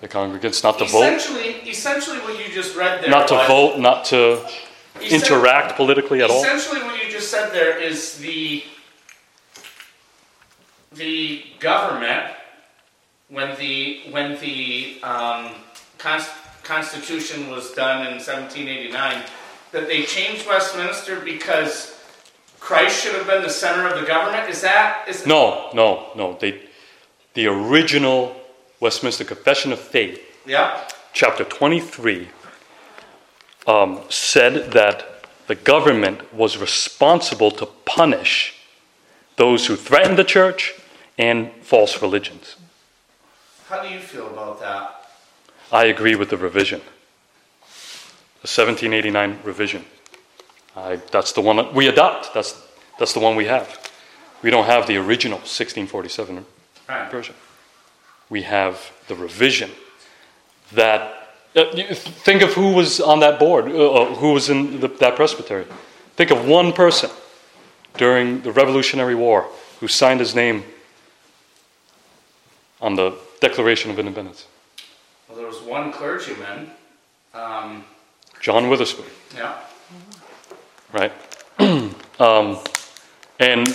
the congregants not to essentially, vote. Essentially, what you just read there. Not to was, vote, not to interact politically at essentially all. Essentially, what you just said there is the the government. When the when the um, cons- Constitution was done in seventeen eighty-nine, that they changed Westminster because Christ should have been the center of the government? Is that... Is no, no, no. They, the original Westminster Confession of Faith, yeah. chapter twenty-three, um, said that the government was responsible to punish those who threatened the church and false religions. How do you feel about that? I agree with the revision. The seventeen eighty-nine revision. I, that's the one that we adopt. That's that's the one we have. We don't have the original sixteen forty-seven right. version. We have the revision. That uh, think of who was on that board, uh, who was in the, that presbytery. Think of one person during the Revolutionary War who signed his name on the Declaration of Independence. Well, there was one clergyman. Um, John Witherspoon. Yeah. Right, um, and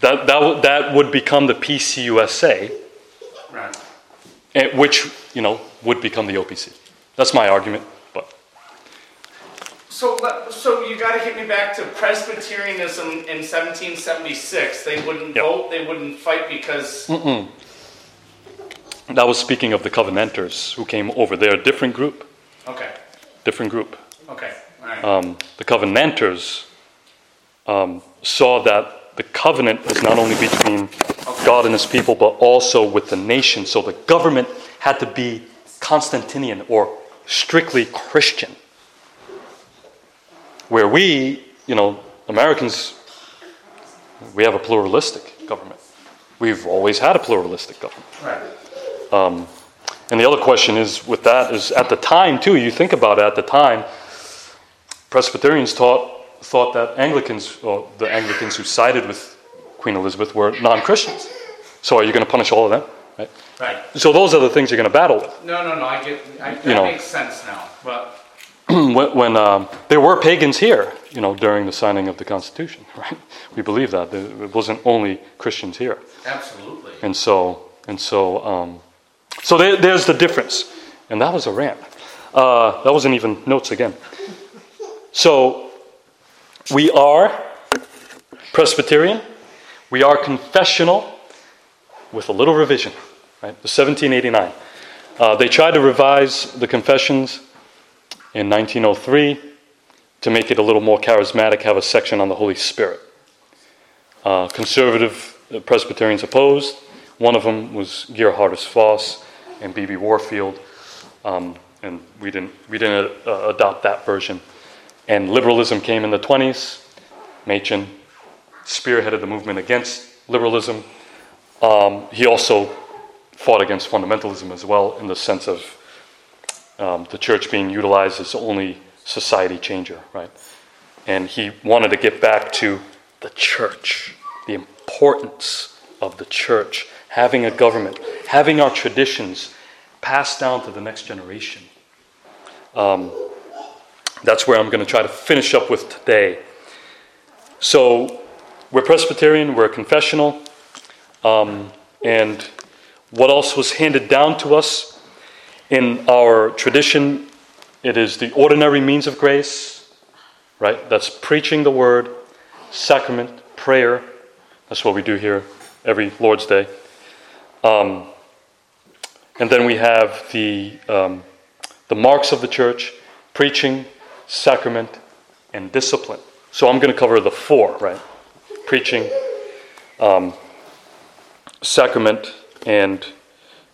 that that w- that would become the P C U S A, right? And which you know would become the O P C. That's my argument. But so so you got to get me back to Presbyterianism in seventeen seventy-six. They wouldn't yep. vote. They wouldn't fight because. Mm-mm. That was speaking of the Covenanters who came over. They're a different group. Okay. Different group. Okay. Um, the Covenanters um, saw that the covenant was not only between okay. God and his people, but also with the nation. So the government had to be Constantinian or strictly Christian. Where we, you know, Americans, we have a pluralistic government. We've always had a pluralistic government. Right. Um, and the other question is with that is at the time, too, you think about it at the time, Presbyterians taught, thought that Anglicans, or the Anglicans who sided with Queen Elizabeth, were non-Christians. So are you going to punish all of them? Right. Right. So those are the things you're going to battle with. No, no, no. I get. I, that you know, makes sense now. But when, when um, there were pagans here, you know, during the signing of the Constitution, right? We believe that it wasn't only Christians here. Absolutely. And so, and so, um, so there, there's the difference. And that was a rant. Uh, that wasn't even notes again. So, we are Presbyterian, we are confessional, with a little revision, right? The seventeen eighty-nine. Uh, they tried to revise the confessions in nineteen oh three to make it a little more charismatic, have a section on the Holy Spirit. Uh, conservative Presbyterians opposed. One of them was Gerhardus Vos and B B Warfield, um, and we didn't, we didn't uh, adopt that version. And liberalism came in the twenties. Machen spearheaded the movement against liberalism. Um, he also fought against fundamentalism as well in the sense of um, the church being utilized as the only society changer, right? And he wanted to get back to the church, the importance of the church, having a government, having our traditions passed down to the next generation. Um That's where I'm going to try to finish up with today. So, we're Presbyterian, we're confessional, um, and what else was handed down to us in our tradition, it is the ordinary means of grace, right? That's preaching the word, sacrament, prayer. That's what we do here every Lord's Day. Um, and then we have the um, the marks of the church, preaching, sacrament, and discipline. So I'm going to cover the four, right? Preaching, um, sacrament, and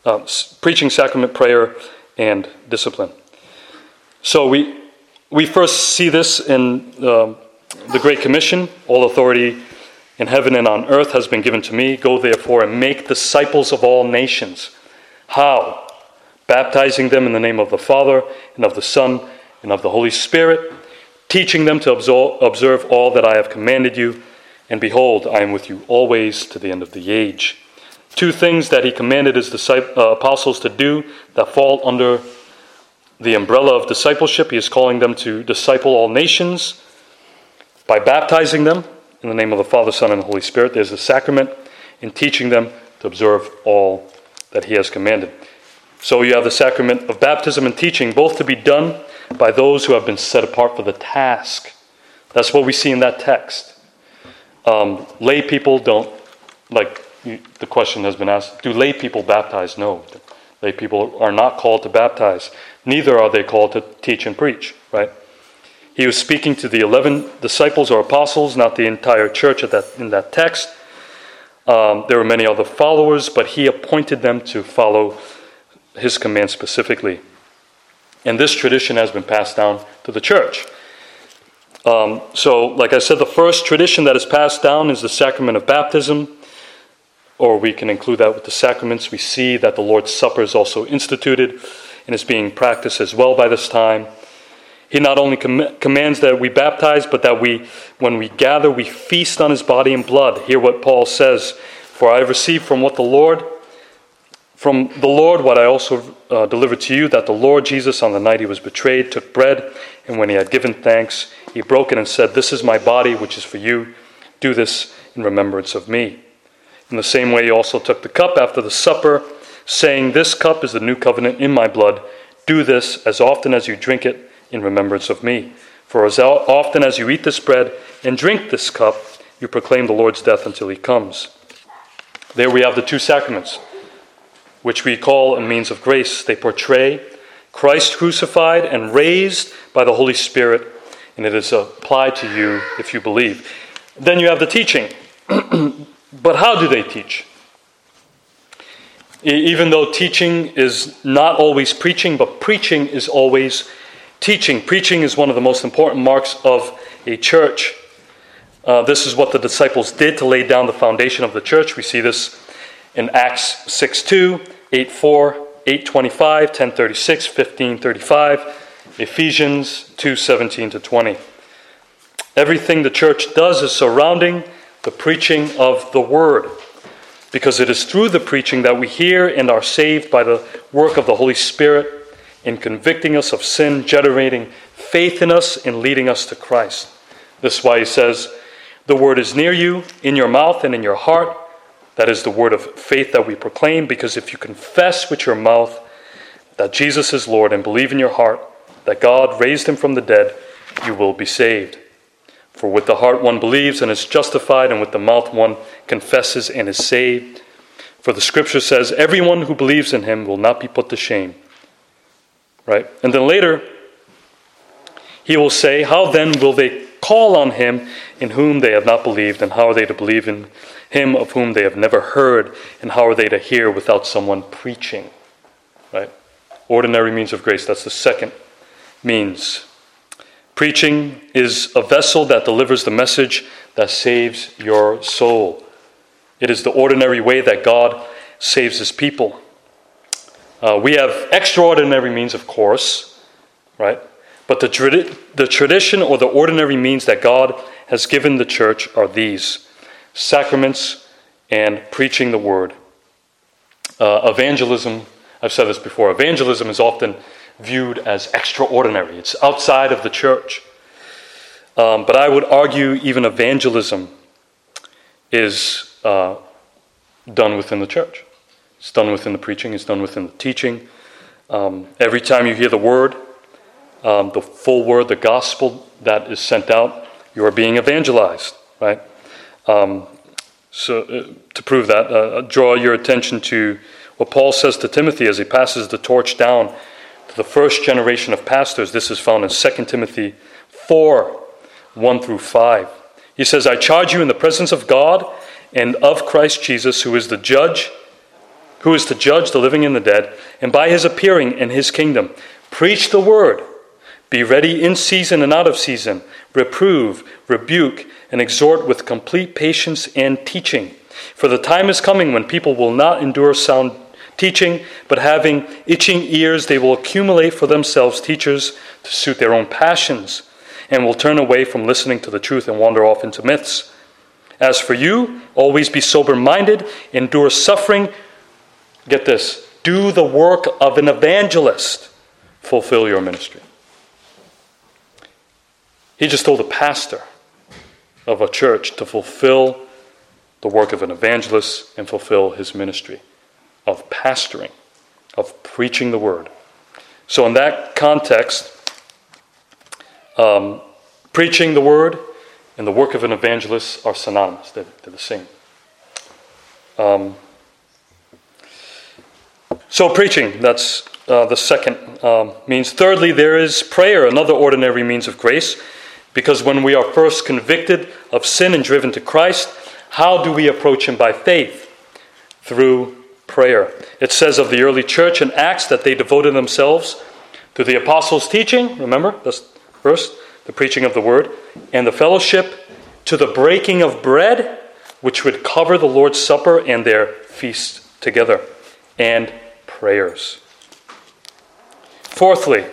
uh, s- preaching, sacrament, prayer, and discipline. So we we first see this in uh, the Great Commission. All authority in heaven and on earth has been given to me. Go therefore and make disciples of all nations. How? Baptizing them in the name of the Father and of the Son and of the Holy Spirit, teaching them to absor- observe all that I have commanded you, and behold, I am with you always to the end of the age. Two things that he commanded his disciples, uh, apostles to do that fall under the umbrella of discipleship. He is calling them to disciple all nations by baptizing them in the name of the Father, Son, and the Holy Spirit. There's the sacrament, and teaching them to observe all that he has commanded. So you have the sacrament of baptism and teaching, both to be done by those who have been set apart for the task. That's what we see in that text. Um, lay people don't, like you, the question has been asked, do lay people baptize? No. Lay people are not called to baptize. Neither are they called to teach and preach, right? He was speaking to the eleven disciples or apostles, not the entire church at that, in that text. Um, there were many other followers, but he appointed them to follow his command specifically. And this tradition has been passed down to the church. Um, so, like I said, the first tradition that is passed down is the sacrament of baptism, or we can include that with the sacraments. We see that the Lord's Supper is also instituted and is being practiced as well by this time. He not only com- commands that we baptize, but that we, when we gather, we feast on his body and blood. Hear what Paul says, "For I have received from what the Lord, from the Lord what I also uh, delivered to you, that the Lord Jesus, on the night he was betrayed, took bread, and when he had given thanks, he broke it and said, 'This is my body, which is for you. Do this in remembrance of me.' In the same way, he also took the cup after the supper, saying, 'This cup is the new covenant in my blood. Do this, as often as you drink it, in remembrance of me. For as often as you eat this bread and drink this cup, you proclaim the Lord's death until he comes.'" There we have the two sacraments, which we call a means of grace. They portray Christ crucified and raised by the Holy Spirit, and it is applied to you if you believe. Then you have the teaching. But how do they teach? Even though teaching is not always preaching, but preaching is always teaching. Preaching is one of the most important marks of a church. Uh, this is what the disciples did to lay down the foundation of the church. We see this in Acts six two, eight four, eight twenty-five, ten thirty-six, fifteen thirty-five, Ephesians two seventeen to twenty. Everything the church does is surrounding the preaching of the word, because it is through the preaching that we hear and are saved by the work of the Holy Spirit, in convicting us of sin, generating faith in us, and leading us to Christ. This is why he says, "The word is near you, in your mouth and in your heart." That is the word of faith that we proclaim, because if you confess with your mouth that Jesus is Lord and believe in your heart that God raised him from the dead, you will be saved. For with the heart one believes and is justified, and with the mouth one confesses and is saved. For the scripture says, "Everyone who believes in him will not be put to shame." Right? And then later, he will say, "How then will they call on him in whom they have not believed? And how are they to believe in him of whom they have never heard? And how are they to hear without someone preaching?" Right? Ordinary means of grace. That's the second means. Preaching is a vessel that delivers the message that saves your soul. It is the ordinary way that God saves his people. Uh, we have extraordinary means, of course, right? But the, tradi- the tradition or the ordinary means that God has given the church are these: sacraments and preaching the word. Uh, evangelism, I've said this before, evangelism is often viewed as extraordinary. It's outside of the church. Um, but I would argue even evangelism is uh, done within the church. It's done within the preaching. It's done within the teaching. Um, every time you hear the word, um, the full word, the gospel that is sent out, you are being evangelized, right? Um, so uh, to prove that, uh, draw your attention to what Paul says to Timothy as he passes the torch down to the first generation of pastors. This is found in Second Timothy four, one through five. He says, "I charge you in the presence of God and of Christ Jesus, who is the judge, who is to judge the living and the dead, and by his appearing in his kingdom, preach the word. Be ready in season and out of season. Reprove, rebuke, and exhort with complete patience and teaching. For the time is coming when people will not endure sound teaching, but having itching ears, they will accumulate for themselves teachers to suit their own passions, and will turn away from listening to the truth and wander off into myths. As for you, always be sober-minded, endure suffering. Get this, do the work of an evangelist, fulfill your ministry." He just told the pastor of a church to fulfill the work of an evangelist and fulfill his ministry of pastoring, of preaching the word. So in that context, Um, preaching the word and the work of an evangelist are synonymous. They're, they're the same. Um, so preaching, that's uh, the second um, means. Thirdly, there is prayer, another ordinary means of grace, because when we are first convicted of sin and driven to Christ, how do we approach him by faith? Through prayer. It says of the early church in Acts that they devoted themselves to the apostles' teaching, remember, that's first, the preaching of the word, and the fellowship, to the breaking of bread, which would cover the Lord's Supper, and their feast together, and prayers. Fourthly,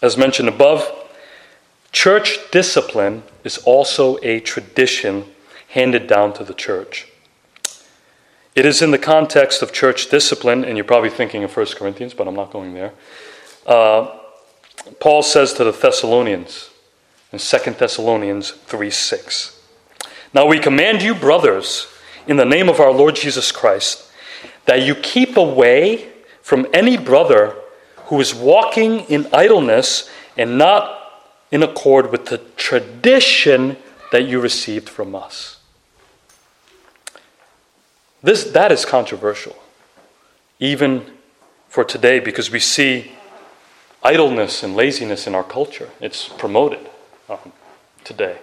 as mentioned above, church discipline is also a tradition handed down to the church. It is in the context of church discipline, and you're probably thinking of First Corinthians, but I'm not going there. Uh, Paul says to the Thessalonians in Second Thessalonians three six, "Now we command you, brothers, in the name of our Lord Jesus Christ, that you keep away from any brother who is walking in idleness and not in accord with the tradition that you received from us." This, that is controversial, even for today, because we see idleness and laziness in our culture. It's promoted um, today.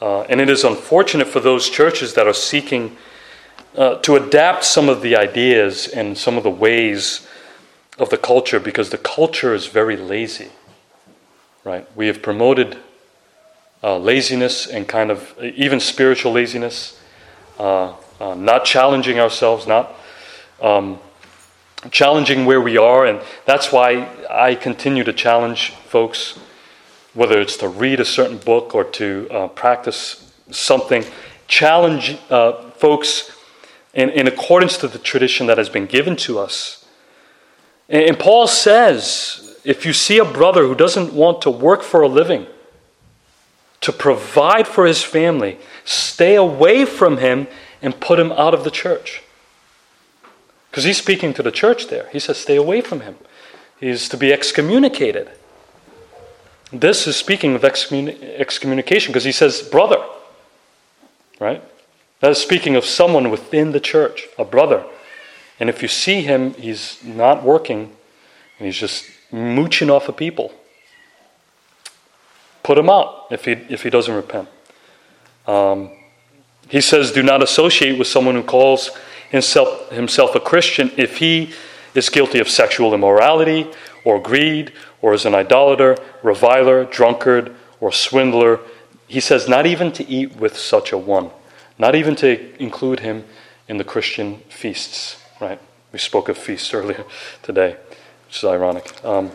Uh, and it is unfortunate for those churches that are seeking uh, to adapt some of the ideas and some of the ways of the culture, because the culture is very lazy, right? We have promoted uh, laziness and kind of even spiritual laziness, uh, Uh, not challenging ourselves, not um, challenging where we are. And that's why I continue to challenge folks, whether it's to read a certain book or to uh, practice something, challenge uh, folks in, in accordance to the tradition that has been given to us. And, and Paul says, if you see a brother who doesn't want to work for a living, to provide for his family, stay away from him and put him out of the church. Because he's speaking to the church there. He says, stay away from him. He's to be excommunicated. This is speaking of excommun- excommunication, because he says, brother. Right? That is speaking of someone within the church, a brother. And if you see him, he's not working, and he's just mooching off of people, put him out if he, if he doesn't repent. Um... He says, do not associate with someone who calls himself, himself a Christian if he is guilty of sexual immorality or greed or is an idolater, reviler, drunkard, or swindler. He says not even to eat with such a one, not even to include him in the Christian feasts. Right? We spoke of feasts earlier today, which is ironic. Um,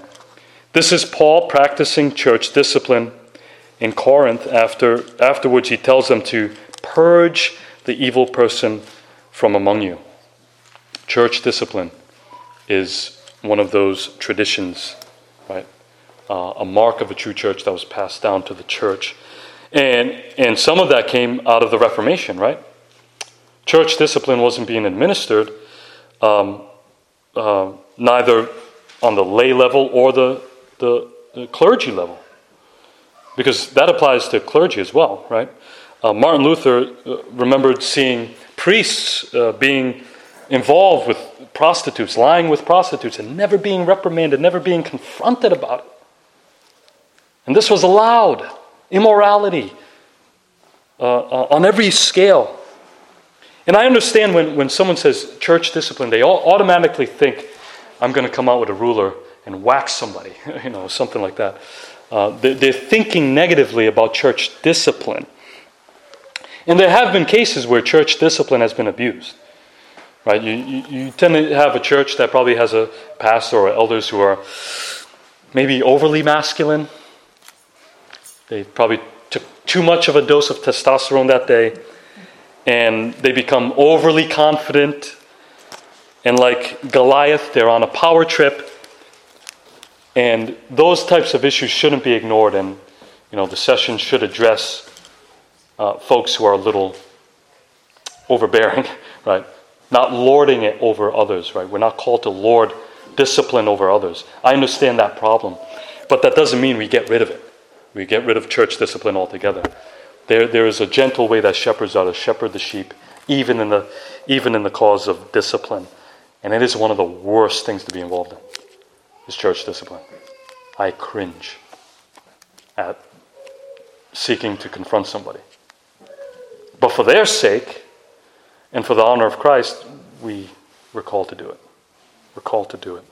this is Paul practicing church discipline in Corinth. After afterwards he tells them to purge the evil person from among you. Church discipline is one of those traditions, right? Uh, a mark of a true church that was passed down to the church. And, and some of that came out of the Reformation, right? Church discipline wasn't being administered, um, uh, neither on the lay level or the, the, the clergy level, because that applies to clergy as well, right? Uh, Martin Luther uh, remembered seeing priests uh, being involved with prostitutes, lying with prostitutes, and never being reprimanded, never being confronted about it. And this was allowed. Immorality uh, uh, on every scale. And I understand when, when someone says church discipline, they all automatically think, I'm going to come out with a ruler and whack somebody, you know, something like that. Uh, they, they're thinking negatively about church discipline. And there have been cases where church discipline has been abused, right? You, you, you tend to have a church that probably has a pastor or elders who are maybe overly masculine. They probably took too much of a dose of testosterone that day, and they become overly confident. And like Goliath, they're on a power trip. And those types of issues shouldn't be ignored, and you know the session should address Uh, folks who are a little overbearing, right? Not lording it over others, right? We're not called to lord discipline over others. I understand that problem, but that doesn't mean we get rid of it. We get rid of church discipline altogether. There, there is a gentle way that shepherds are to shepherd the sheep, even in the, even in the cause of discipline. And it is one of the worst things to be involved in, is church discipline. I cringe at seeking to confront somebody. But for their sake, and for the honor of Christ, we were called to do it. We're called to do it.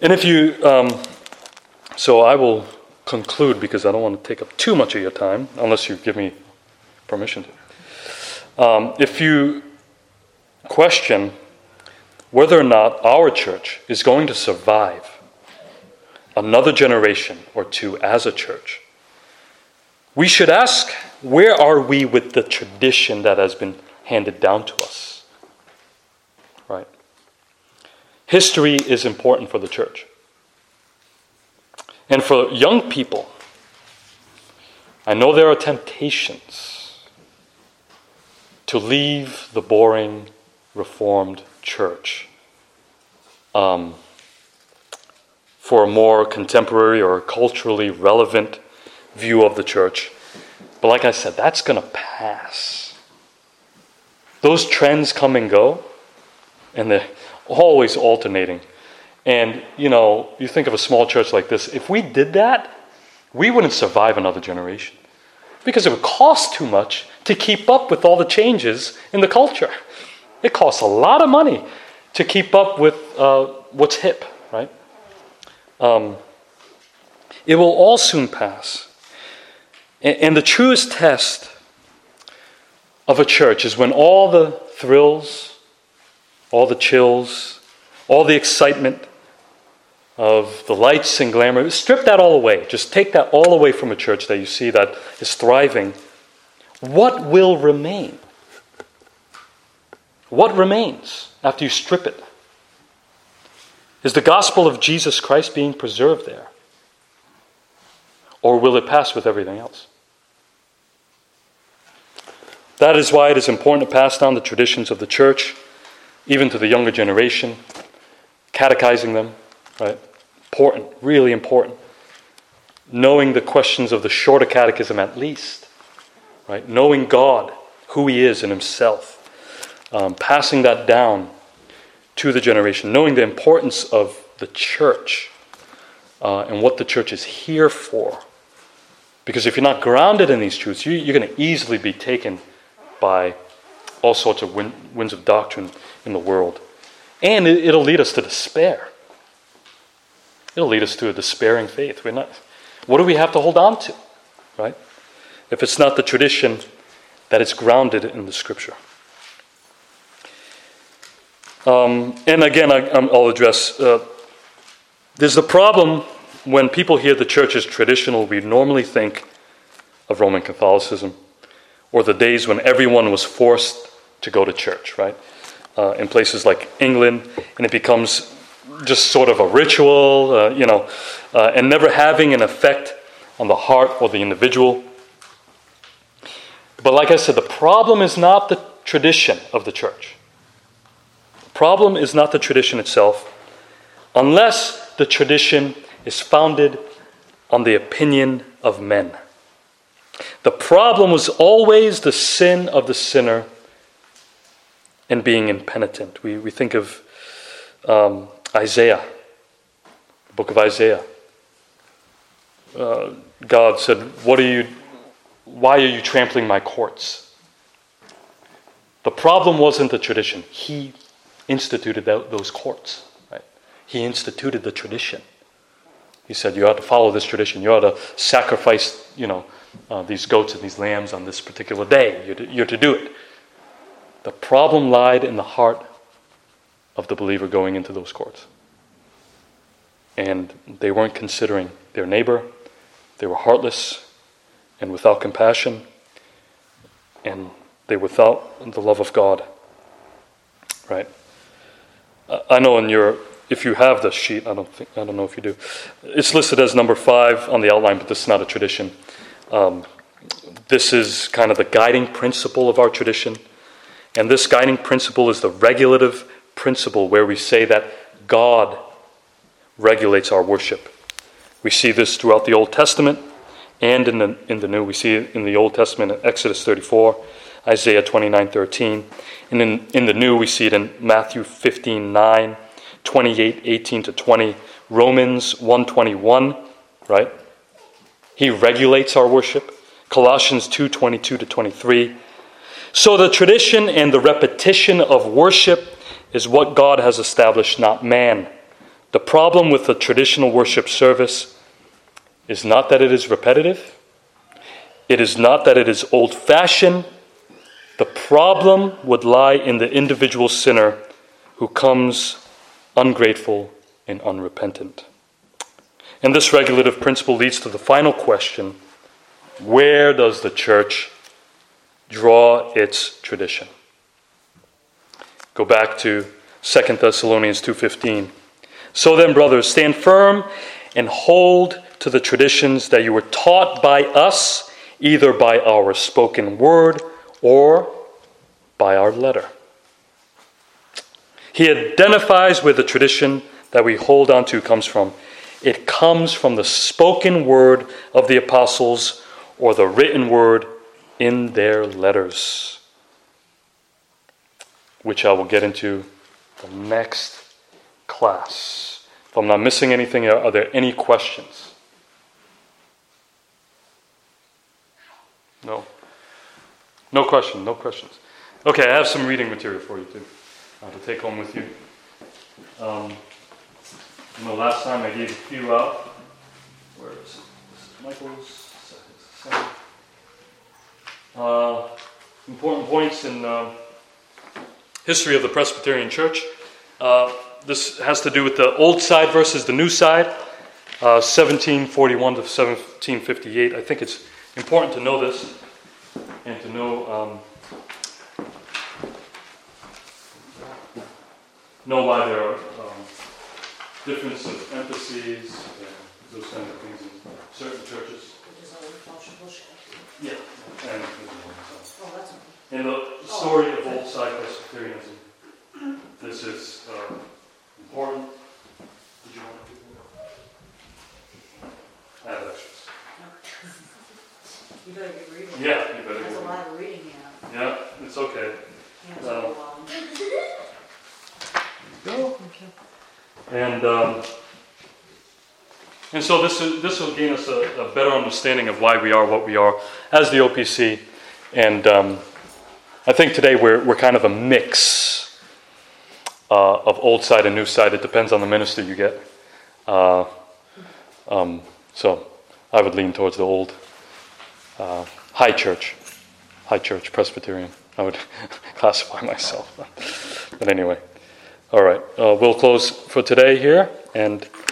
And if you... Um, so I will conclude, because I don't want to take up too much of your time, unless you give me permission to. Um, if you question whether or not our church is going to survive another generation or two as a church, we should ask, where are we with the tradition that has been handed down to us? Right? History is important for the church. And for young people, I know there are temptations to leave the boring Reformed church um, for a more contemporary or culturally relevant view of the church. But like I said, that's going to pass. Those trends come and go, and they're always alternating. And, you know, you think of a small church like this. If we did that, we wouldn't survive another generation, because it would cost too much to keep up with all the changes in the culture. It costs a lot of money to keep up with uh, what's hip, right? Um, it will all soon pass. And, and the truest test of a church is when all the thrills, all the chills, all the excitement of the lights and glamour, strip that all away. Just take that all away from a church that you see that is thriving. What will remain? What remains after you strip it? Is the gospel of Jesus Christ being preserved there? Or will it pass with everything else? That is why it is important to pass down the traditions of the church, even to the younger generation, catechizing them, right? Important, really important. Knowing the questions of the shorter catechism at least, right? Knowing God, who He is in Himself. Um, passing that down to the generation, knowing the importance of the church uh, and what the church is here for. Because if you're not grounded in these truths, you, you're going to easily be taken by all sorts of win, winds of doctrine in the world. And it, it'll lead us to despair. It'll lead us to a despairing faith. We're not. What do we have to hold on to, right? If it's not the tradition that it's grounded in the Scripture. Um, and again, I, I'll address, uh, there's the problem when people hear the church is traditional, we normally think of Roman Catholicism or the days when everyone was forced to go to church, right? Uh, in places like England, and it becomes just sort of a ritual, uh, you know, uh, and never having an effect on the heart or the individual. But like I said, the problem is not the tradition of the church. Problem is not the tradition itself, unless the tradition is founded on the opinion of men. The problem was always the sin of the sinner and being impenitent. We we think of um, Isaiah, the book of Isaiah. Uh, God said, "What are you? Why are you trampling my courts?" The problem wasn't the tradition. He instituted those courts, right? He instituted the tradition. He said, you ought to follow this tradition. You ought to sacrifice, you know, uh, these goats and these lambs on this particular day. You're to, you're to do it. The problem lied in the heart of the believer going into those courts. And they weren't considering their neighbor. They were heartless and without compassion. And they were without the love of God, right? I know in your, if you have this sheet, I don't think, I don't know if you do. It's listed as number five on the outline, but this is not a tradition. Um, this is kind of the guiding principle of our tradition. And this guiding principle is the regulative principle, where we say that God regulates our worship. We see this throughout the Old Testament and in the, in the New. We see it in the Old Testament in Exodus thirty-four, Isaiah twenty-nine thirteen. And in, in the New, we see it in Matthew fifteen nine, twenty-eight eighteen to twenty, Romans one twenty-one, right? He regulates our worship. Colossians two twenty-two to twenty-three. So the tradition and the repetition of worship is what God has established, not man. The problem with the traditional worship service is not that it is repetitive. It is not that it is old-fashioned. The problem would lie in the individual sinner who comes ungrateful and unrepentant. And this regulative principle leads to the final question: where does the church draw its tradition? Go back to Second Thessalonians two fifteen. So then, brothers, stand firm and hold to the traditions that you were taught by us, either by our spoken word or by our letter. He identifies where the tradition that we hold on to comes from. It comes from the spoken word of the apostles or the written word in their letters, which I will get into the next class. If I'm not missing anything, are there any questions? No? No question, no questions. Okay, I have some reading material for you too, uh, to take home with you. Um, and the last time I gave a few out. Where is it? This is Michael's. Uh, important points in uh, history of the Presbyterian Church. Uh, this has to do with the old side versus the new side, uh, seventeen forty-one to seventeen fifty-eight. I think it's important to know this and to know um, know why there are um, differences of emphases and those kinds of things in certain churches. Yeah, and, and the story of old side Presbyterianism. This is uh, important. Did you want to do that? I have extras. You better get reading. Yeah, you better. There's a lot of reading now. Yeah, it's okay. Yeah, um, go. And. Um, And so this is, this will gain us a, a better understanding of why we are what we are as the O P C. And um, I think today we're we're kind of a mix uh, of old side and new side. It depends on the minister you get. Uh, um, so I would lean towards the old uh, high church, high church Presbyterian. I would classify myself. But anyway, all right. Uh, we'll close for today here and.